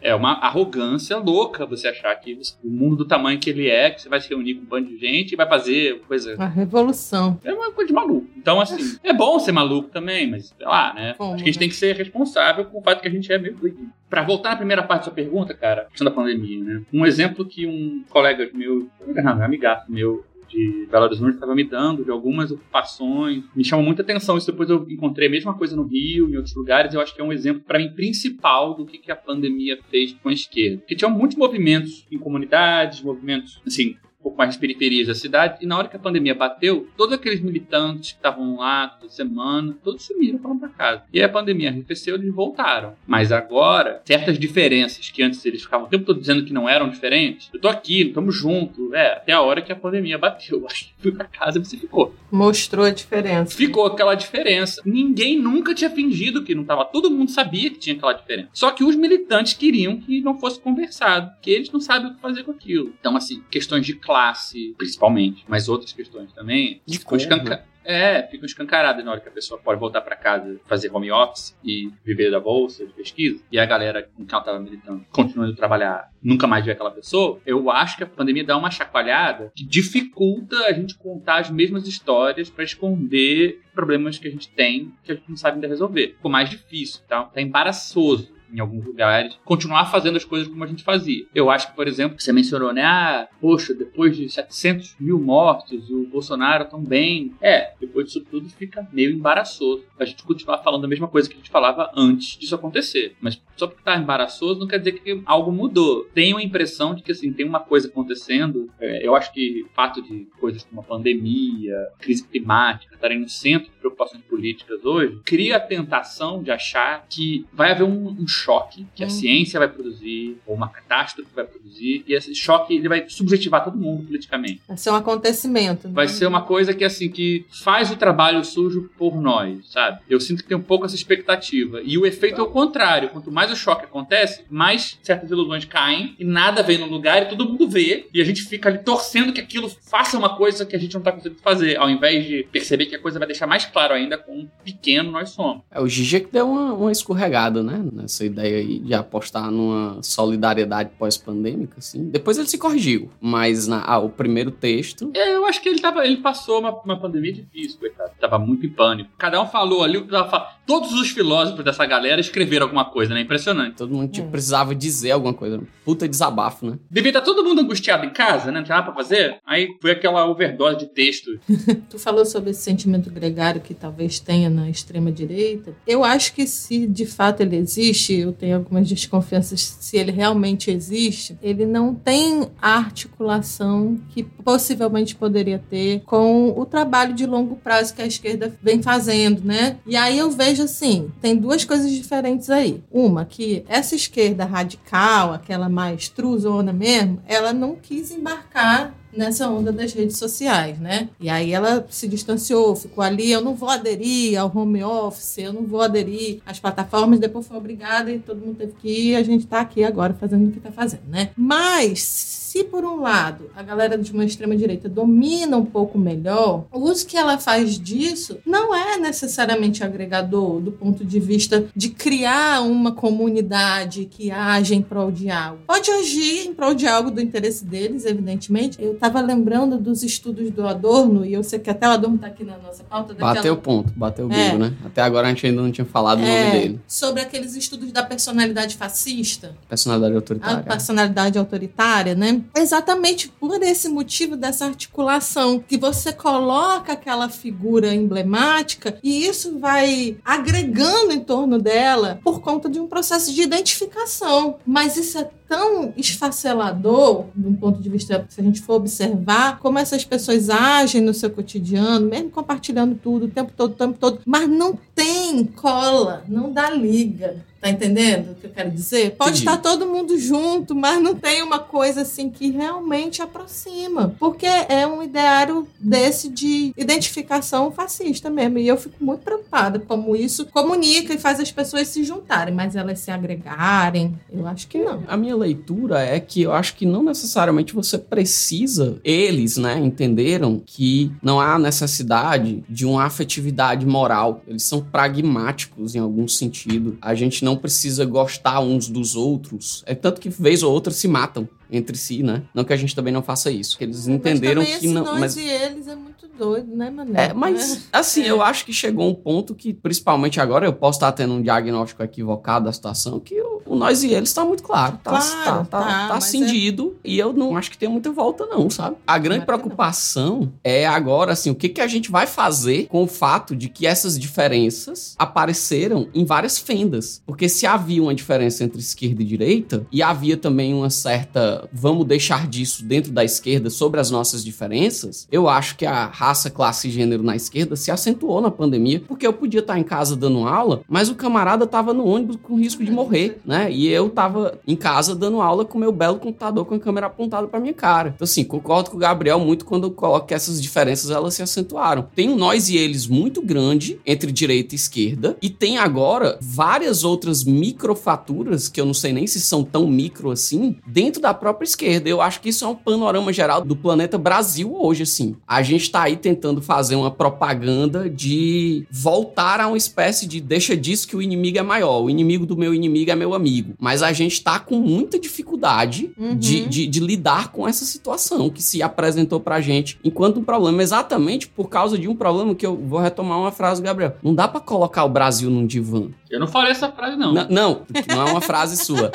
É uma arrogância louca você achar que o mundo do tamanho que ele é, que você vai se reunir com um bando de gente e vai fazer coisa... A revolução. É uma coisa de maluco. Então, assim, é bom ser maluco também, mas, sei lá, né? Como, Acho que a gente né? tem que ser responsável com o fato que a gente é meio doidinho. Pra voltar à primeira parte da sua pergunta, cara, questão da pandemia, né? Um exemplo que um colega meu, um amigaço meu, de Belo Horizonte estava me dando, de algumas ocupações. Me chamou muita atenção isso. Depois eu encontrei a mesma coisa no Rio, em outros lugares. Eu acho que é um exemplo, para mim, principal do que, que a pandemia fez com a esquerda. Porque tinha muitos movimentos em comunidades, movimentos, assim... um pouco mais de periferias da cidade, e na hora que a pandemia bateu, todos aqueles militantes que estavam lá toda semana, todos sumiram, foram pra casa. E aí a pandemia arrefeceu, eles voltaram. Mas agora, certas diferenças que antes eles ficavam o tempo todo dizendo que não eram diferentes, eu tô aqui, estamos juntos, é, até a hora que a pandemia bateu. Aí fui pra casa e você ficou. Mostrou a diferença. Ficou aquela diferença. Ninguém nunca tinha fingido que não tava, todo mundo sabia que tinha aquela diferença. Só que os militantes queriam que não fosse conversado, que eles não sabem o que fazer com aquilo. Então, assim, questões de classe, principalmente, mas outras questões também. De cor, né? É, ficam escancaradas na hora que a pessoa pode voltar pra casa, fazer home office e viver da bolsa de pesquisa, e a galera com quem ela tava militando, continuando a trabalhar, nunca mais vê aquela pessoa. Eu acho que a pandemia dá uma chacoalhada que dificulta a gente contar as mesmas histórias pra esconder problemas que a gente tem, que a gente não sabe ainda resolver. Ficou mais difícil, tá? Tá embaraçoso em alguns lugares, continuar fazendo as coisas como a gente fazia. Eu acho que, por exemplo, você mencionou, né? Ah, poxa, depois de setecentos mil mortes, o Bolsonaro tão bem. É, depois disso tudo fica meio embaraçoso a gente continuar falando a mesma coisa que a gente falava antes disso acontecer. Mas só porque tá embaraçoso não quer dizer que algo mudou. Tenho a impressão de que, assim, tem uma coisa acontecendo. É, eu acho que o fato de coisas como a pandemia, crise climática, estarem no centro de preocupações políticas hoje, cria a tentação de achar que vai haver um, um choque que a ciência vai produzir, ou uma catástrofe vai produzir, e esse choque ele vai subjetivar todo mundo politicamente. Vai ser um acontecimento. Né? Vai ser uma coisa que, assim, que faz o trabalho sujo por nós, sabe? Eu sinto que tem um pouco essa expectativa. E o efeito tá. é o contrário. Quanto mais o choque acontece, mais certas ilusões caem, e nada vem no lugar, e todo mundo vê, e a gente fica ali torcendo que aquilo faça uma coisa que a gente não tá conseguindo fazer, ao invés de perceber que a coisa vai deixar mais claro ainda quão pequeno nós somos. É, o Gigi que deu uma, uma escorregada, né? Nessa ideia aí de apostar numa solidariedade pós-pandêmica, assim. Depois ele se corrigiu, mas na, ah, o primeiro texto... É, eu acho que ele, tava, ele passou uma, uma pandemia difícil, coitado. Tava muito em pânico. Cada um falou ali o que tava falando. Todos os filósofos dessa galera escreveram alguma coisa, né? Impressionante. Todo mundo tipo, hum. precisava dizer alguma coisa. Puta desabafo, né? Devia estar todo mundo angustiado em casa, né? Não tinha nada pra fazer. Aí foi aquela overdose de texto. Tu falou sobre esse sentimento gregário que talvez tenha na extrema-direita. Eu acho que se de fato ele existe, eu tenho algumas desconfianças se ele realmente existe, ele não tem a articulação que possivelmente poderia ter com o trabalho de longo prazo que a esquerda vem fazendo, né? E aí eu vejo assim, tem duas coisas diferentes aí. Uma, que essa esquerda radical, aquela mais truzona mesmo, ela não quis embarcar nessa onda das redes sociais, né? E aí ela se distanciou, ficou ali, eu não vou aderir ao home office, eu não vou aderir às plataformas, depois foi obrigada e todo mundo teve que ir, a gente tá aqui agora fazendo o que tá fazendo, né? Mas, se por um lado a galera de uma extrema-direita domina um pouco melhor, o uso que ela faz disso não é necessariamente agregador do ponto de vista de criar uma comunidade que age em prol de algo. Pode agir em prol de algo do interesse deles, evidentemente. Eu estava lembrando dos estudos do Adorno, e eu sei que até o Adorno está aqui na nossa pauta. Daquela... Bateu o ponto, bateu o bico, é. né? Até agora a gente ainda não tinha falado é. o nome dele. Sobre aqueles estudos da personalidade fascista. Personalidade autoritária. A personalidade autoritária, né? Exatamente por esse motivo dessa articulação, que você coloca aquela figura emblemática e isso vai agregando em torno dela por conta de um processo de identificação. Mas isso é tão esfacelador, de um ponto de vista, se a gente for observar como essas pessoas agem no seu cotidiano, mesmo compartilhando tudo o tempo todo, o tempo todo, mas não tem cola, não dá liga. Tá entendendo o que eu quero dizer? Pode Entendi. Estar todo mundo junto, mas não tem uma coisa assim que realmente aproxima. Porque é um ideário desse de identificação fascista mesmo. E eu fico muito preocupada como isso comunica e faz as pessoas se juntarem, mas elas se agregarem. Eu acho que não. A minha leitura é que eu acho que não necessariamente você precisa. Eles, né, entenderam que não há necessidade de uma afetividade moral. Eles são pragmáticos em algum sentido. A gente não não precisa gostar uns dos outros. É tanto que vez ou outra se matam entre si, né? Não que a gente também não faça isso. Eles entenderam que não... Mas também esse nós e eles é muito doido, né, Manoel? É, mas, assim, é. eu acho que chegou um ponto que, principalmente agora, eu posso estar tendo um diagnóstico equivocado da situação, que o, o nós e eles tá muito claro. Tá, claro, tá, tá, tá, tá cindido é... e eu não acho que tem muita volta, não, sabe? A grande claro preocupação é agora, assim, o que, que a gente vai fazer com o fato de que essas diferenças apareceram em várias fendas. Porque se havia uma diferença entre esquerda e direita, e havia também uma certa vamos deixar disso dentro da esquerda sobre as nossas diferenças, eu acho que a raça, classe e gênero na esquerda se acentuou na pandemia, porque eu podia estar em casa dando aula, mas o camarada tava no ônibus com risco de morrer, né? E eu tava em casa dando aula com meu belo computador com a câmera apontada pra minha cara. Então assim, concordo com o Gabriel muito quando eu coloco que essas diferenças elas se acentuaram. Tem um nós e eles muito grande entre direita e esquerda, e tem agora várias outras microfaturas, que eu não sei nem se são tão micro assim, dentro da própria esquerda. Eu acho que isso é um panorama geral do planeta Brasil hoje, assim. A gente tá aí tentando fazer uma propaganda de voltar a uma espécie de deixa disso que o inimigo é maior, o inimigo do meu inimigo é meu amigo. Mas a gente tá com muita dificuldade uhum. de, de, de lidar com essa situação que se apresentou pra gente enquanto um problema, exatamente por causa de um problema que eu vou retomar uma frase do Gabriel. Não dá pra colocar o Brasil num divã. Eu não falei essa frase, não. N- não, não é uma frase sua.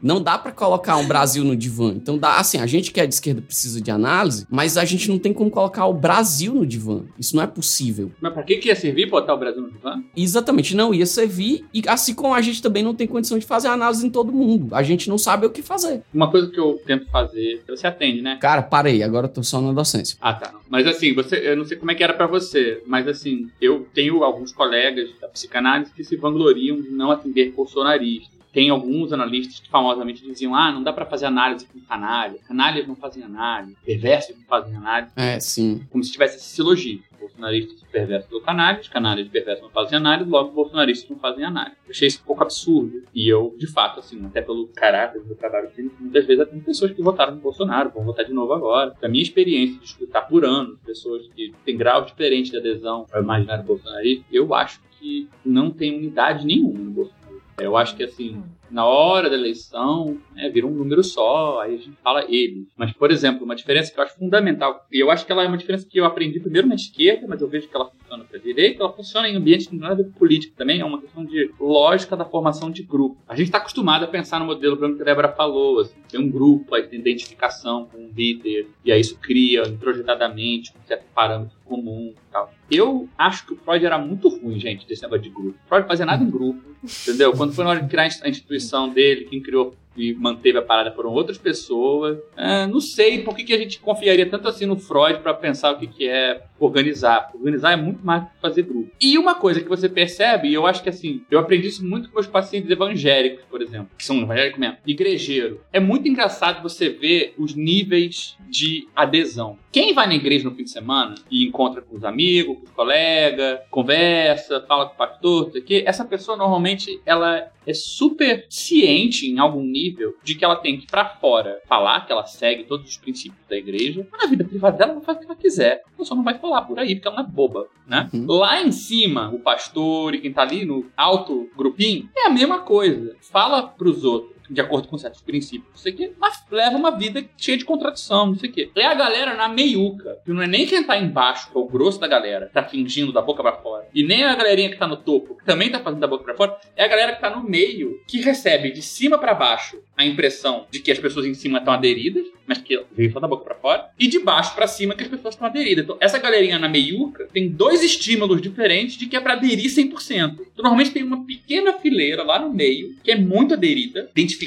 Não dá pra colocar um Brasil no divã. Então, dá, assim, a gente que é de esquerda precisa de análise, mas a gente não tem como colocar o Brasil no divã. Isso não é possível. Mas pra que que ia servir botar o Brasil no divã? Exatamente, não ia servir. E assim como a gente também não tem condição de fazer análise em todo mundo. A gente não sabe o que fazer. Uma coisa que eu tento fazer... Você atende, né? Cara, parei. Agora eu tô só na docência. Ah, tá. Mas assim, você, eu não sei como é que era pra você, mas assim, eu tenho alguns colegas da psicanálise que se vangloriam de não atender bolsonaristas. Tem alguns analistas que famosamente diziam, ah, não dá pra fazer análise com canalha, canalhas não fazem análise, perversos não fazem análise. É, sim. Como se tivesse esse silogismo. Bolsonaristas perversos ou canalhas, canalhas perversos não fazem análise, logo bolsonaristas não fazem análise. Eu achei isso um pouco absurdo. E eu, de fato, assim, até pelo caráter do trabalho dele, muitas vezes tem pessoas que votaram no Bolsonaro, vão votar de novo agora. Da minha experiência de escutar por anos pessoas que têm graus diferentes de adesão ao imaginário bolsonarista, eu acho que não tem unidade nenhuma no Bolsonaro. Eu acho que, assim, na hora da eleição, né, vira um número só, aí a gente fala ele. Mas, por exemplo, uma diferença que eu acho fundamental, e eu acho que ela é uma diferença que eu aprendi primeiro na esquerda, mas eu vejo que ela funciona para a direita, ela funciona em ambientes que não tem nada a ver com política também, é uma questão de lógica da formação de grupo. A gente está acostumado a pensar no modelo, por exemplo, que a Débora falou, assim, tem um grupo, aí tem identificação com um líder, e aí isso cria introjetadamente um certo parâmetro comum e tal. Eu acho que o Freud era muito ruim, gente, desse negócio de grupo. O Freud não fazia nada em grupo, entendeu? Quando foi na hora de criar a instituição dele, quem criou e manteve a parada foram outras pessoas. Ah, não sei por que, que a gente confiaria tanto assim no Freud para pensar o que, que é organizar. Organizar é muito mais do que fazer grupo. E uma coisa que você percebe, e eu acho que assim, eu aprendi isso muito com meus pacientes evangélicos, por exemplo, que são evangélicos mesmo, igrejeiro. É muito engraçado você ver os níveis de adesão. Quem vai na igreja no fim de semana e encontra com os amigos, com os colegas, conversa, fala com o pastor, tudo aqui, essa pessoa normalmente ela é super ciente em algum nível de que ela tem que ir pra fora falar que ela segue todos os princípios da igreja, mas na vida privada dela ela faz o que ela quiser. Ela só não vai falar por aí, porque ela não é boba, né? Uhum. Lá em cima, o pastor e quem tá ali no alto grupinho, é a mesma coisa. Fala pros outros de acordo com certos princípios, não sei o quê, mas leva uma vida cheia de contradição, não sei o quê. É a galera na meiuca, que não é nem quem tá embaixo, que é o grosso da galera, tá fingindo da boca pra fora, e nem a galerinha que tá no topo, que também tá fazendo da boca pra fora, é a galera que tá no meio, que recebe de cima pra baixo a impressão de que as pessoas em cima estão aderidas, mas que veio só da boca pra fora, e de baixo pra cima que as pessoas estão aderidas. Então, essa galerinha na meiuca tem dois estímulos diferentes de que é pra aderir cem por cento. Então, normalmente tem uma pequena fileira lá no meio, que é muito aderida, identificada,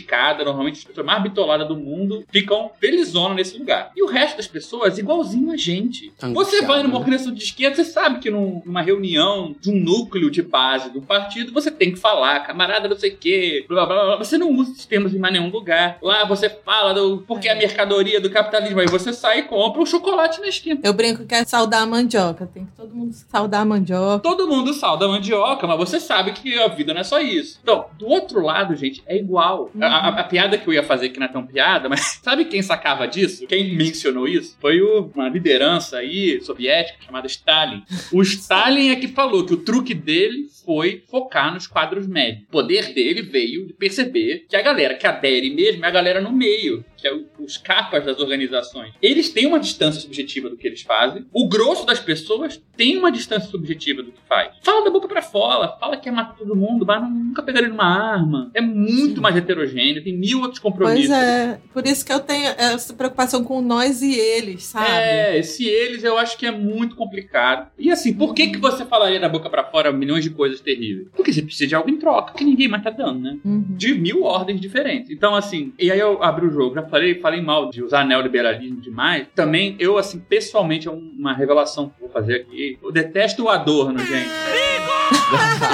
normalmente as pessoas mais bitoladas do mundo ficam felizona nesse lugar. E o resto das pessoas, igualzinho a gente. Anxiado. Você vai numa organização de esquerda, você sabe que numa reunião de um núcleo de base do partido, você tem que falar, camarada não sei o quê, blá, blá, blá, blá. Você não usa esses termos em mais nenhum lugar. Lá você fala do porque a mercadoria do capitalismo, aí você sai e compra o chocolate na esquina. Eu brinco que é saudar a mandioca, tem que todo mundo saudar a mandioca. Todo mundo salda a mandioca, mas você sabe que a vida não é só isso. Então, do outro lado, gente, é igual. Uhum. A, a, a piada que eu ia fazer, que não é tão piada, mas sabe quem sacava disso? Quem mencionou isso? Foi o, uma liderança aí, soviética, chamada Stalin. O Stalin é que falou que o truque dele foi focar nos quadros médios. O poder dele veio de perceber que a galera que adere mesmo é a galera no meio, que é os capas das organizações. Eles têm uma distância subjetiva do que eles fazem. O grosso das pessoas tem uma distância subjetiva do que faz. Fala da boca pra fora, fala que é matar todo mundo, mas nunca pegaria numa arma. É muito Sim. mais heterogêneo, tem mil outros compromissos. Pois é, por isso que eu tenho essa preocupação com nós e eles, sabe? É, esse eles eu acho que é muito complicado. E assim, por que, que você falaria da boca pra fora milhões de coisas terríveis? Porque você precisa de algo em troca, que ninguém mais tá dando, né? Uhum. De mil ordens diferentes. Então assim, e aí eu abri o jogo, já Falei, falei mal de usar neoliberalismo demais. Também, eu, assim, pessoalmente, é uma revelação que eu vou fazer aqui. Eu detesto o Adorno, gente.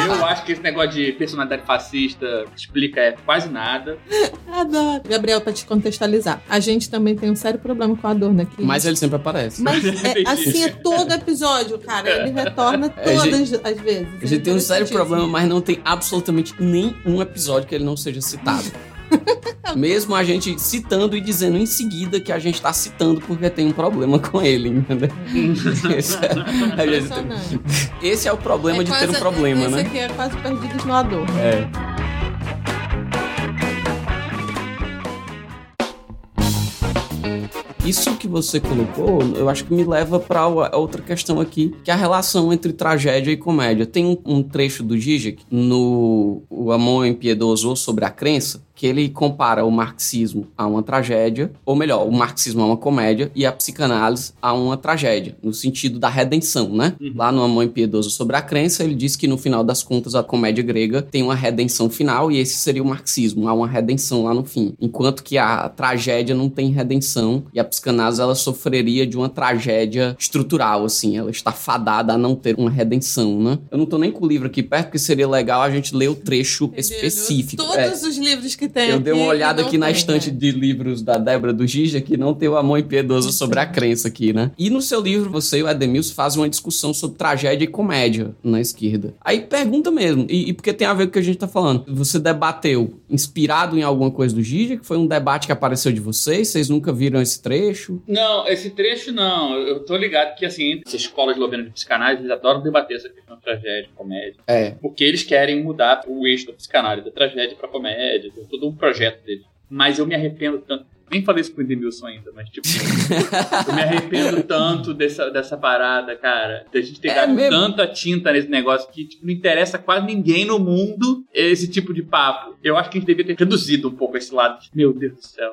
Eu acho que esse negócio de personalidade fascista explica é, quase nada. Adoro. Gabriel, pra te contextualizar, a gente também tem um sério problema com o Adorno aqui. Mas ele sempre aparece. Mas é, assim é todo episódio, cara. Ele retorna todas gente, as vezes. A gente tem um sério problema, mas não tem absolutamente nenhum episódio que ele não seja citado. Mesmo a gente citando e dizendo em seguida que a gente tá citando porque tem um problema com ele, entendeu? esse, é, esse é o problema é de quase, ter um problema, esse né? Esse aqui é quase perdido no Adorno. É. Isso que você colocou, eu acho que me leva para outra questão aqui, que é a relação entre tragédia e comédia. Tem um, um trecho do Žižek no O Amor Impiedoso sobre a Crença, que ele compara o marxismo a uma tragédia, ou melhor, o marxismo a uma comédia e a psicanálise a uma tragédia, no sentido da redenção, né? Uhum. Lá no Amor Impiedoso sobre a Crença, ele diz que no final das contas a comédia grega tem uma redenção final e esse seria o marxismo, há uma redenção lá no fim. Enquanto que a tragédia não tem redenção e a psicanálise, ela sofreria de uma tragédia estrutural, assim, ela está fadada a não ter uma redenção, né? Eu não tô nem com o livro aqui perto, porque seria legal a gente ler o trecho específico. Todos é. os livros que que tem. Eu dei uma olhada aqui na tem, estante né? de livros da Débora do Gigi, que não tem o amor impiedoso sobre a crença aqui, né? E no seu livro, você e o Edemilson fazem uma discussão sobre tragédia e comédia na esquerda. Aí pergunta mesmo, e, e porque tem a ver com o que a gente tá falando. Você debateu inspirado em alguma coisa do Gigi, que foi um debate que apareceu de vocês? Vocês nunca viram esse trecho? Não, esse trecho não. Eu tô ligado que, assim, essas escolas eslovenas de psicanálise, eles adoram debater essa questão de tragédia e comédia. É. Porque eles querem mudar o eixo da psicanálise, da tragédia pra comédia, tem todo um projeto deles. Mas eu me arrependo tanto. Nem falei isso com o Edemilson ainda, mas tipo... eu me arrependo tanto dessa, dessa parada, cara. Da gente ter é dado mesmo? tanta tinta nesse negócio que tipo, não interessa quase ninguém no mundo esse tipo de papo. Eu acho que a gente devia ter reduzido um pouco esse lado. De, meu Deus do céu.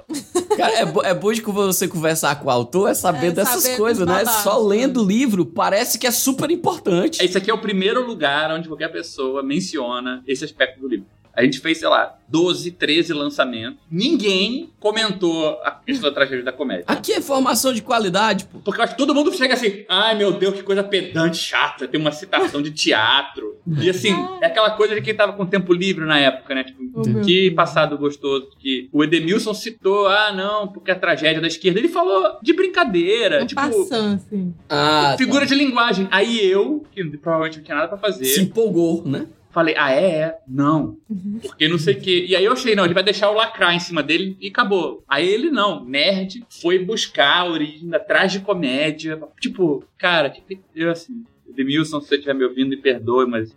Cara, é, bo é bom de você conversar com o autor, é saber é, dessas saber coisas, né? Babás, só lendo o livro parece que é super importante. Esse aqui é o primeiro lugar onde qualquer pessoa menciona esse aspecto do livro. A gente fez, sei lá, doze, treze lançamentos. Ninguém comentou a questão da tragédia da comédia. Aqui é formação de qualidade, pô. Porque eu acho que todo mundo chega assim, ai meu Deus, que coisa pedante, chata. Tem uma citação de teatro. E assim, é aquela coisa de quem tava com tempo livre na época, né? Tipo, oh, que passado gostoso. Que o Edemilson citou, ah não, porque a tragédia da esquerda. Ele falou de brincadeira. É tipo, passando, assim. Ah, figura tá. de linguagem. Aí eu, que provavelmente não tinha nada pra fazer. Se empolgou, né? Falei, ah, é, é, não, porque não sei o quê. E aí eu achei, não, ele vai deixar o lacrar em cima dele e acabou. Aí ele, não, nerd, foi buscar a origem da tragicomédia. Tipo, cara, eu assim, Edemilson, se você estiver me ouvindo, me perdoe, mas...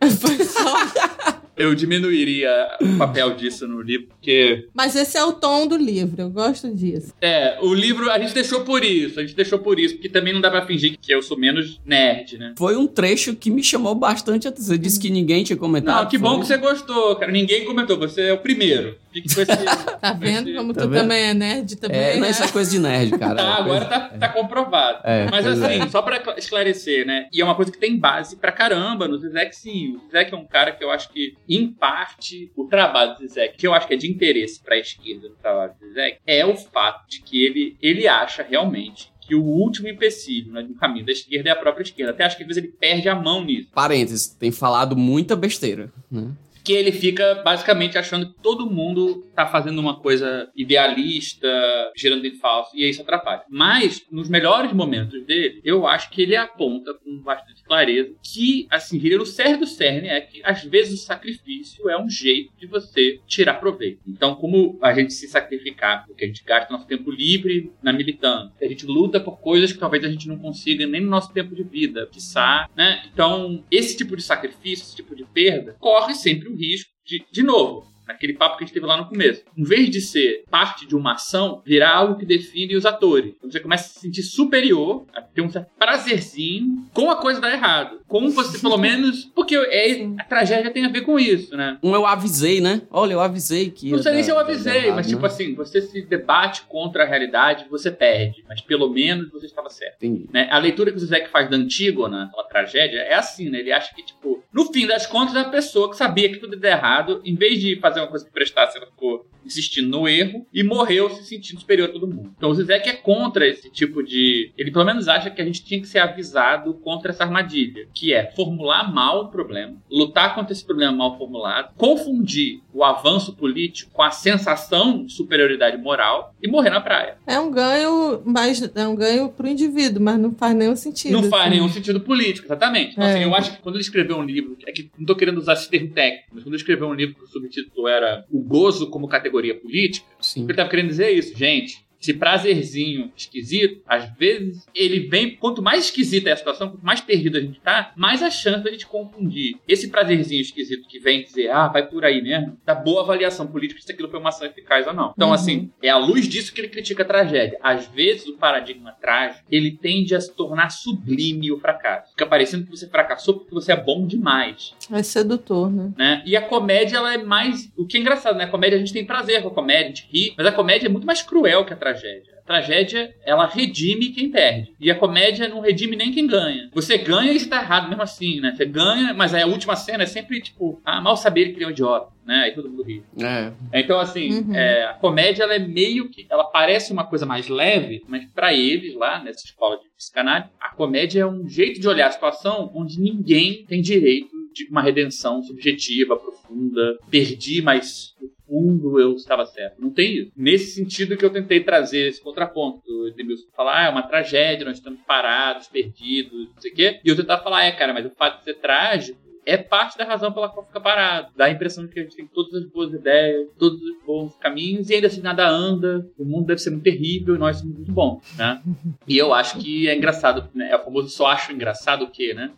eu diminuiria o papel disso no livro, porque... Mas esse é o tom do livro, eu gosto disso. É, o livro a gente deixou por isso, a gente deixou por isso, porque também não dá pra fingir que eu sou menos nerd, né? Foi um trecho que me chamou bastante atenção, você disse que ninguém tinha comentado. Não, que bom que você gostou, cara, ninguém comentou, você é o primeiro. Fique com esse... Tá vendo como tá tu vendo? Também é nerd? Também é, é, não é essa coisa de nerd, cara. Tá, é agora coisa... tá, é. tá comprovado. É, mas assim, é. só pra esclarecer, né, e é uma coisa que tem base pra caramba no Zizek, sim. O Zizek é um cara que eu acho que em parte, o trabalho do Zizek, que eu acho que é de interesse para a esquerda no trabalho do Zizek, é o fato de que ele, ele acha realmente que o último empecilho, né, no caminho da esquerda é a própria esquerda. Até acho que às vezes ele perde a mão nisso. Parênteses, tem falado muita besteira, né? Que ele fica basicamente achando que todo mundo tá fazendo uma coisa idealista, girando em falso, e aí isso atrapalha. Mas, nos melhores momentos dele, eu acho que ele aponta com bastante clareza que, assim, o cerne do cerne é que, às vezes, o sacrifício é um jeito de você tirar proveito. Então, como a gente se sacrificar, porque a gente gasta nosso tempo livre na militância, a gente luta por coisas que talvez a gente não consiga nem no nosso tempo de vida, quiçá, né? Então, esse tipo de sacrifício, esse tipo de perda, corre sempre o risco de, de novo, naquele papo que a gente teve lá no começo. Em vez de ser parte de uma ação, virar algo que define os atores. Então você começa a se sentir superior, a ter um certo prazerzinho com a coisa dar errado. Como você, pelo menos... Porque é, a tragédia tem a ver com isso, né? Um eu avisei, né? Olha, eu avisei que... Não sei nem se eu avisei, errado, mas tipo né? assim, você se debate contra a realidade, você perde. Mas pelo menos você estava certo. Né? A leitura que o Zizek faz da Antígona, a tragédia, é assim, né? Ele acha que, tipo... No fim das contas, a pessoa que sabia que tudo ia dar errado, em vez de fazer uma coisa que prestasse, ela ficou insistindo no erro e morreu se sentindo superior a todo mundo. Então o Zizek é contra esse tipo de... Ele pelo menos acha que a gente tinha que ser avisado contra essa armadilha, que é formular mal o problema, lutar contra esse problema mal formulado, confundir o avanço político com a sensação de superioridade moral e morrer na praia. É um ganho, mas é um ganho pro indivíduo, mas não faz nenhum sentido. Não assim. faz nenhum sentido político, exatamente. Então, é. assim, eu acho que quando ele escreveu um livro, é que não tô querendo usar esse termo técnico, mas quando ele escreveu um livro que o subtítulo era O Gozo como Categoria Política, Sim. ele estava querendo dizer isso, gente. Esse prazerzinho esquisito, às vezes, ele vem... Quanto mais esquisita é a situação, quanto mais perdido a gente tá, mais a chance da gente confundir esse prazerzinho esquisito que vem dizer, ah, vai por aí mesmo, da boa avaliação política se aquilo foi uma ação eficaz ou não. Então, uhum. assim, é à luz disso que ele critica a tragédia. Às vezes, o paradigma trágico, ele tende a se tornar sublime o fracasso. Fica parecendo que você fracassou porque você é bom demais. É sedutor, né? né? E a comédia, ela é mais... O que é engraçado, né? A comédia, a gente tem prazer com a comédia, a gente ri, mas a comédia é muito mais cruel que a tragédia. Tragédia. A tragédia, ela redime quem perde. E a comédia não redime nem quem ganha. Você ganha e está errado mesmo assim, né? Você ganha, mas aí a úllima cena é sempre tipo, ah, mal saber que ele é um idiota, né? Aí todo mundo ri. É. Então, assim, uhum. é, a comédia, ela é meio que... Ela parece uma coisa mais leve, mas pra eles lá, nessa escola de psicanálise, a comédia é um jeito de olhar a situação onde ninguém tem direito de uma redenção subjetiva, profunda, perdi, mas... fundo eu estava certo. Não tem isso. Nesse sentido que eu tentei trazer esse contraponto. O Edemilson falar, ah, é uma tragédia, nós estamos parados, perdidos, não sei o quê. E eu tentava falar, é, cara, mas o fato de ser trágico é parte da razão pela qual fica parado. Dá a impressão de que a gente tem todas as boas ideias, todos os bons caminhos, e ainda assim nada anda, o mundo deve ser muito terrível e nós somos muito bons, né? E eu acho que é engraçado, né? É o famoso só acho engraçado o quê, né?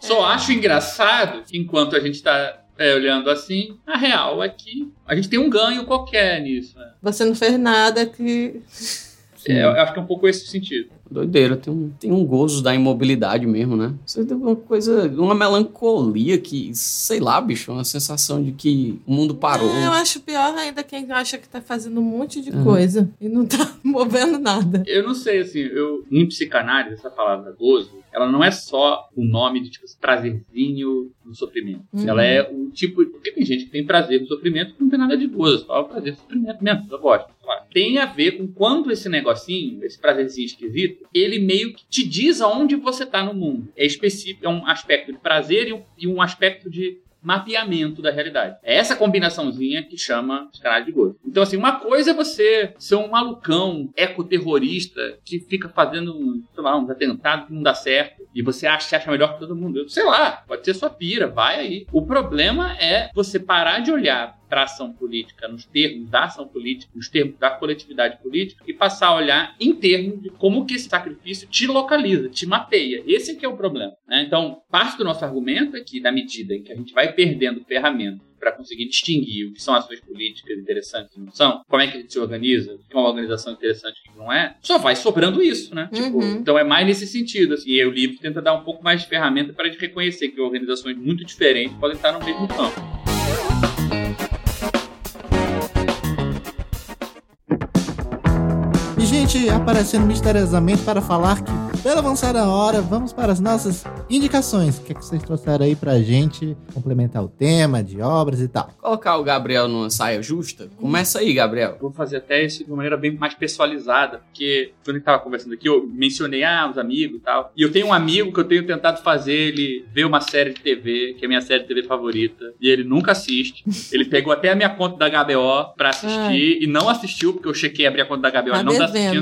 Só acho engraçado enquanto a gente está... É, olhando assim, a real é que a gente tem um ganho qualquer nisso, né? Você não fez nada que... É, eu acho que é um pouco esse sentido. Doideira, tem um, tem um gozo da imobilidade mesmo, né? Você tem uma coisa, uma melancolia que, sei lá, bicho, uma sensação de que o mundo parou. É, eu acho pior ainda quem acha que tá fazendo um monte de é. coisa e não tá movendo nada. Eu não sei, assim, eu, em psicanálise, essa palavra gozo, ela não é só o nome de, tipo, prazerzinho no sofrimento. Uhum. Ela é o tipo... Porque tem gente que tem prazer no sofrimento que não tem nada de gozo, só o prazer no sofrimento mesmo, eu gosto. Claro. Tem a ver com quando esse negocinho, esse prazerzinho esquisito, ele meio que te diz aonde você está no mundo. É específico, é um aspecto de prazer e um, e um aspecto de mapeamento da realidade. É essa combinaçãozinha que chama os caras de gozo. Então, assim, uma coisa é você ser um malucão ecoterrorista que fica fazendo, sei lá, uns atentados que não dá certo e você acha, acha melhor que todo mundo. Eu, sei lá, pode ser sua pira, vai aí. O problema é você parar de olhar para a ação política nos termos da ação política, nos termos da coletividade política e passar a olhar em termos de como que esse sacrifício te localiza, te mapeia. Esse é que é o problema, né? Então, parte do nosso argumento é que, na medida em que a gente vai perdendo ferramentas para conseguir distinguir o que são ações políticas interessantes e não são, como é que a gente se organiza, o que é uma organização interessante e o que não é, só vai sobrando isso, né? Uhum. Tipo, então é mais nesse sentido, assim, e o livro tenta dar um pouco mais de ferramenta para a gente reconhecer que organizações muito diferentes podem estar no mesmo campo. Gente, aparecendo misteriosamente para falar que, pela avançada hora, vamos para as nossas indicações. O que é que vocês trouxeram aí pra gente complementar o tema de obras e tal? Colocar o Gabriel numa saia justa? Começa aí, Gabriel. Vou fazer até isso de uma maneira bem mais pessoalizada, porque quando a gente tava conversando aqui, eu mencionei, ah, os amigos e tal. E eu tenho um amigo que eu tenho tentado fazer ele ver uma série de T V, que é a minha série de T V favorita, e ele nunca assiste. Ele pegou até a minha conta da H B O pra assistir, é. e não assistiu, porque eu chequei abrir a conta da H B O e não tá assistindo.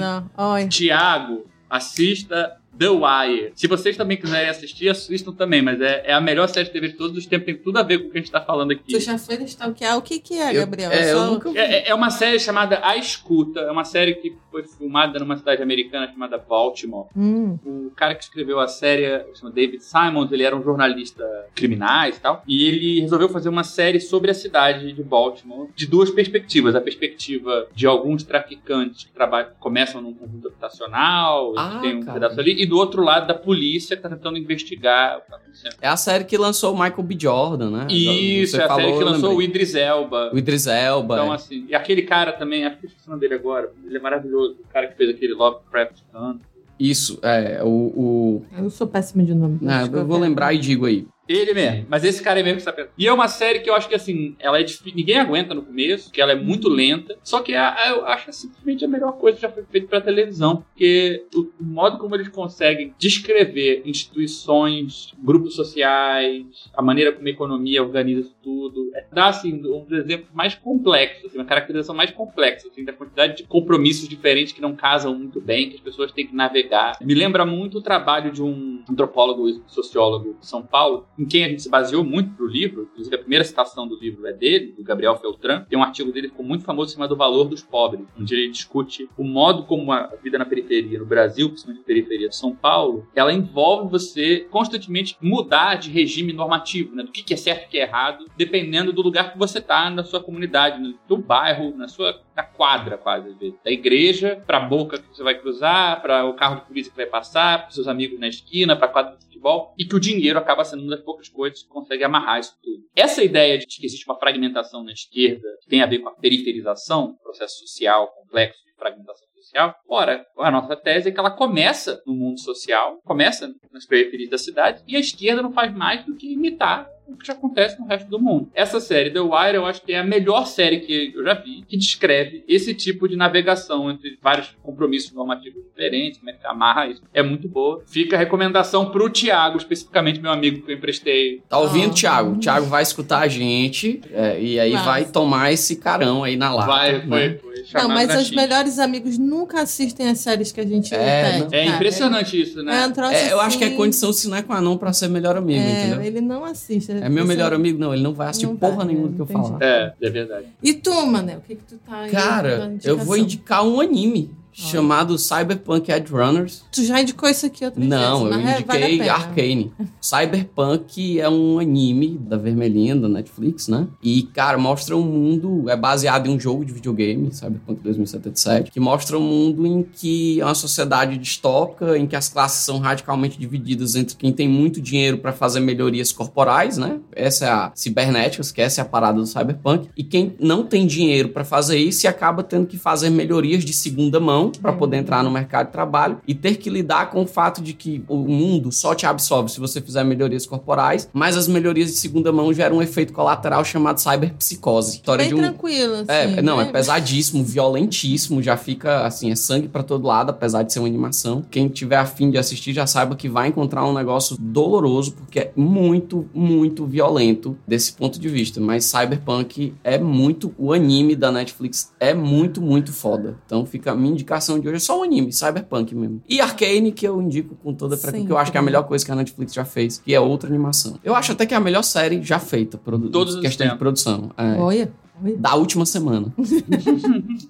Tiago, assista The Wire. Se vocês também quiserem assistir, assistam também, mas é, é a melhor série de T V de todos os tempos, tem tudo a ver com o que a gente tá falando aqui. Você já foi stalkear? O que que é, Gabriel? Eu, é, eu só... eu nunca vi. É, é uma série chamada A Escuta, é uma série que foi filmada numa cidade americana chamada Baltimore. Hum. O cara que escreveu a série, chama David Simons, ele era um jornalista criminais e tal, e ele resolveu fazer uma série sobre a cidade de Baltimore, de duas perspectivas, a perspectiva de alguns traficantes que trabalham, começam num conjunto habitacional, ah, tem um cara. pedaço ali, e do outro lado da polícia que tá tentando investigar o que tá acontecendo. É a série que lançou o Michael B. Jordan, né? Isso, Você é a falou, série que lançou o Idris Elba. O Idris Elba. Então, é. assim, e aquele cara também, acho que eu esqueci o nome dele agora, ele é maravilhoso, o cara que fez aquele Lovecraft Hunt. Isso, é, o... o... Eu sou péssimo de nome. Não, eu vou lembrar e digo aí. Ele mesmo, mas esse cara é mesmo que sabe. E é uma série que eu acho que, assim, ela é difícil, ninguém aguenta no começo, que ela é muito lenta, só que a, a, eu acho simplesmente a melhor coisa que já foi feita pra televisão, porque o, o modo como eles conseguem descrever instituições, grupos sociais, a maneira como a economia organiza isso tudo, é, dá, assim, um dos exemplos mais complexos, assim, uma caracterização mais complexa, assim, da quantidade de compromissos diferentes que não casam muito bem, que as pessoas têm que navegar. Me lembra muito o trabalho de um antropólogo e sociólogo de São Paulo, em quem a gente se baseou muito pro livro, inclusive a primeira citação do livro é dele, do Gabriel Feltran. Tem um artigo dele que ficou muito famoso chamado O Valor dos Pobres, onde ele discute o modo como a vida na periferia, no Brasil, principalmente na periferia de São Paulo, ela envolve você constantemente mudar de regime normativo, né, do que é certo e o que é errado, dependendo do lugar que você tá na sua comunidade, no seu bairro, na sua na quadra, quase, às vezes. Da igreja, pra boca que você vai cruzar, para o carro de polícia que vai passar, pros seus amigos na esquina, pra quadra de futebol, e que o dinheiro acaba sendo uma das poucas coisas que consegue amarrar isso tudo. Essa ideia de que existe uma fragmentação na esquerda que tem a ver com a periferização, processo social complexo de fragmentação social, ora, a nossa tese é que ela começa no mundo social, começa nas periferias da cidade, e a esquerda não faz mais do que imitar o que acontece no resto do mundo. Essa série, The Wire, eu acho que é a melhor série que eu já vi, que descreve esse tipo de navegação entre vários compromissos normativos diferentes, como é que amarra isso. É muito boa. Fica a recomendação pro Thiago, especificamente meu amigo que eu emprestei. Tá ouvindo, ah, Thiago? O Thiago vai escutar a gente é, e aí mas... vai tomar esse carão aí na lata. Vai, foi, né? foi. Não, mas os X. melhores amigos nunca assistem as séries que a gente é, não pede. É impressionante é. isso, né? É, um troço é, assim... Eu acho que é condição sine qua non pra ser melhor amigo, é, entendeu? Ele não assiste. É meu melhor amigo? Não, ele não vai assistir não porra vai, nenhuma do que eu falar. É, é verdade. E tu, Manoel, o que que tu tá aí? Cara, eu vou indicar um anime Olha. chamado Cyberpunk Edgerunners. Tu já indicou isso aqui outra não, vez? Não, eu mas indiquei vale Arcane. Cyberpunk é um anime da Vermelhinha, da Netflix, né? E, cara, mostra um mundo... É baseado em um jogo de videogame, Cyberpunk dois mil e setenta e sete, que mostra um mundo em que é uma sociedade distópica, em que as classes são radicalmente divididas entre quem tem muito dinheiro pra fazer melhorias corporais, né? Essa é a cibernética, esquece a parada do Cyberpunk. E quem não tem dinheiro pra fazer isso e acaba tendo que fazer melhorias de segunda mão para poder entrar no mercado de trabalho e ter que lidar com o fato de que o mundo só te absorve se você fizer melhorias corporais, mas as melhorias de segunda mão geram um efeito colateral chamado cyberpsicose. História Bem de um... tranquilo, assim. É, não, né? É pesadíssimo, violentíssimo, já fica, assim, é sangue para todo lado, apesar de ser uma animação. Quem tiver afim de assistir já saiba que vai encontrar um negócio doloroso, porque é muito, muito violento desse ponto de vista, mas Cyberpunk é muito, o anime da Netflix é muito, muito foda. Então fica a minha indicação de hoje é só um anime, Cyberpunk mesmo. E Arcane, que eu indico com toda frequência, que eu acho que é a melhor coisa que a Netflix já fez, que é outra animação. Eu acho até que é a melhor série já feita, produ- Todos questão de produção. É. Olha. Da última semana.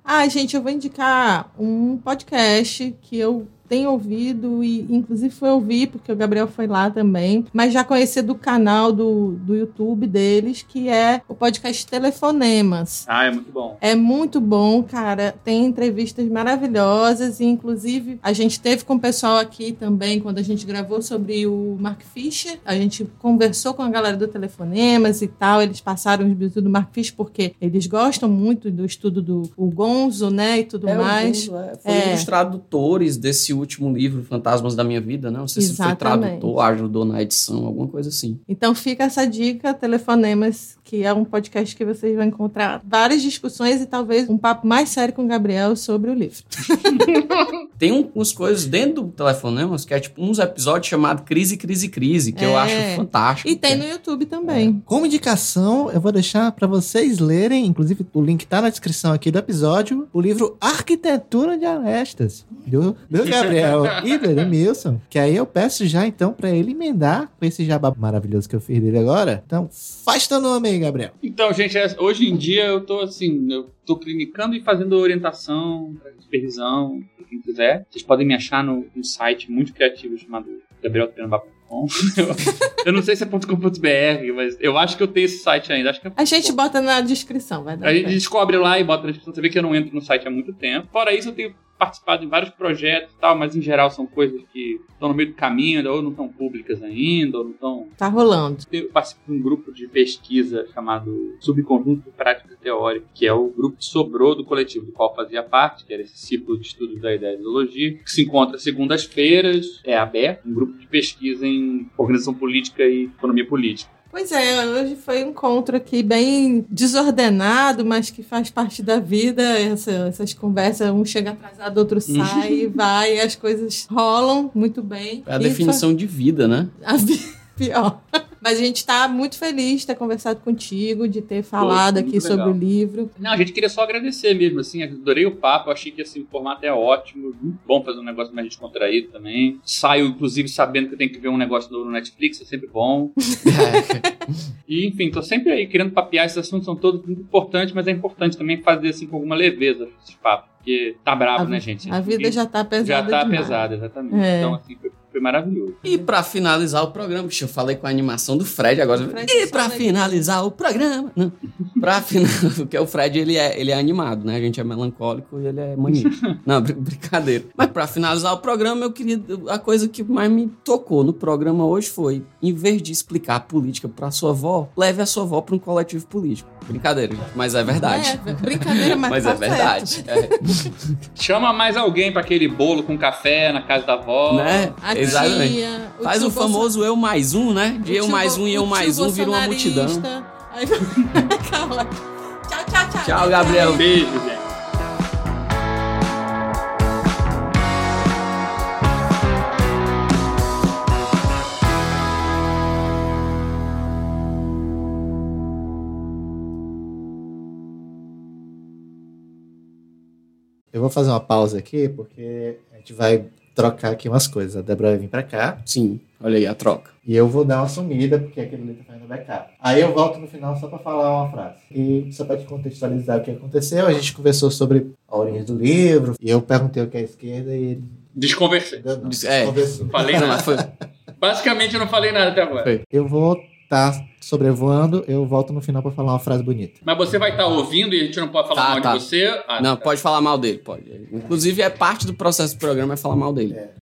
Ah, gente, eu vou indicar um podcast que eu tenho ouvido e, inclusive, foi ouvir, porque o Gabriel foi lá também, mas já conhecia do canal do, do YouTube deles, que é o podcast Telefonemas. Ah, é muito bom. É muito bom, cara. Tem entrevistas maravilhosas e, inclusive, a gente teve com o pessoal aqui também, quando a gente gravou sobre o Mark Fischer, a gente conversou com a galera do Telefonemas e tal, eles passaram os bisu do Mark Fischer, porque eles gostam muito do estudo do o Gonzo, né, e tudo é, mais. O Gonzo, é. Foi é. um dos tradutores desse último livro, Fantasmas da Minha Vida, né? Não sei Exatamente. se foi tradutor, ajudou na edição, alguma coisa assim. Então fica essa dica, Telefonemas, que é um podcast que vocês vão encontrar várias discussões e talvez um papo mais sério com o Gabriel sobre o livro. Tem umas coisas dentro do Telefonemas que é tipo uns episódios chamados Crise, Crise, Crise, que é. eu acho fantástico. E tem é. no YouTube também. É. Como indicação, eu vou deixar pra vocês lerem, inclusive o link tá na descrição aqui do episódio, o livro Arquitetura de Arestas, do, do Gabriel e do Edemilson, que aí eu peço já então pra ele emendar com esse jabá maravilhoso que eu fiz dele agora. Então, faz teu nome aí, Gabriel. Então, gente, hoje em dia eu tô assim, eu tô clinicando e fazendo orientação, supervisão, pra quem quiser. Vocês podem me achar no, no site muito criativo chamado Gabriel Tupinambá. Bom, eu, eu não sei se é ponto com ponto b r, mas eu acho que eu tenho esse site ainda. Acho que é a gente bota na descrição, vai dar. A gente descobre lá e bota na descrição. Você vê que eu não entro no site há muito tempo. Fora isso, eu tenho participado de vários projetos e tal, mas em geral são coisas que estão no meio do caminho, ou não estão públicas ainda, ou não estão... Tá rolando. Eu participo de um grupo de pesquisa chamado Subconjunto de Prática Teórica, que é o grupo que sobrou do coletivo do qual fazia parte, que era esse Círculo de Estudos da Ideia e da Ideologia, que se encontra segundas-feiras, é aberto, um grupo de pesquisa em organização política e economia política. Pois é, hoje foi um encontro aqui bem desordenado, mas que faz parte da vida, essa, essas conversas, um chega atrasado, outro sai e vai, as coisas rolam muito bem. É a e definição foi... de vida, né? A vida pior. Mas a gente está muito feliz de ter conversado contigo, de ter falado aqui legal. sobre o livro. Não, a gente queria só agradecer mesmo, assim, adorei o papo, achei que assim, o formato é ótimo, muito bom fazer um negócio mais descontraído também. Saio, inclusive, sabendo que eu tenho que ver um negócio novo no Netflix, é sempre bom. E, enfim, tô sempre aí querendo papear, esses assuntos são todos muito importantes, mas é importante também fazer, assim, com alguma leveza esse papo, porque tá bravo, a, né, gente? A vida já tá pesada Já tá demais. pesada, exatamente. É. Então, assim, foi Foi maravilhoso. E pra finalizar o programa, eu falei com a animação do Fred agora. Fred e pra finalizar aqui. o programa... Não, pra finalizar... Porque o Fred, ele é, ele é animado, né? A gente é melancólico e ele é maníaco. Não, br- brincadeira. Mas pra finalizar o programa, eu queria... A coisa que mais me tocou no programa hoje foi, em vez de explicar a política pra sua avó, leve a sua avó pra um coletivo político. Brincadeira, gente. Mas é verdade. É, brincadeira, mas, mas tá é verdade. É. Chama mais alguém pra aquele bolo com café na casa da avó. Né? Exatamente. O Faz o famoso Bolson... eu mais um, né? De tio, eu mais um e eu mais um vira uma multidão. Aí... Calma. Tchau, tchau, tchau. Tchau, Gabriel. Beijo, gente. Eu vou fazer uma pausa aqui, porque a gente vai trocar aqui umas coisas. A Débora vai vir pra cá. Sim, olha aí a troca. E eu vou dar uma sumida, porque aquele ali tá fazendo backup. Aí eu volto no final só pra falar uma frase. E só pra te contextualizar o que aconteceu, a gente conversou sobre a origem do livro, e eu perguntei o que é a esquerda e ele... Desconversei. Não, não, é, não falei nada. Foi... Basicamente eu não falei nada até agora. Foi. Eu vou... tá sobrevoando, eu volto no final pra falar uma frase bonita. Mas você vai estar tá ouvindo e a gente não pode falar tá, mal tá. de você? Ah, não, tá. Pode falar mal dele, pode. Inclusive é parte do processo do programa é falar mal dele. É.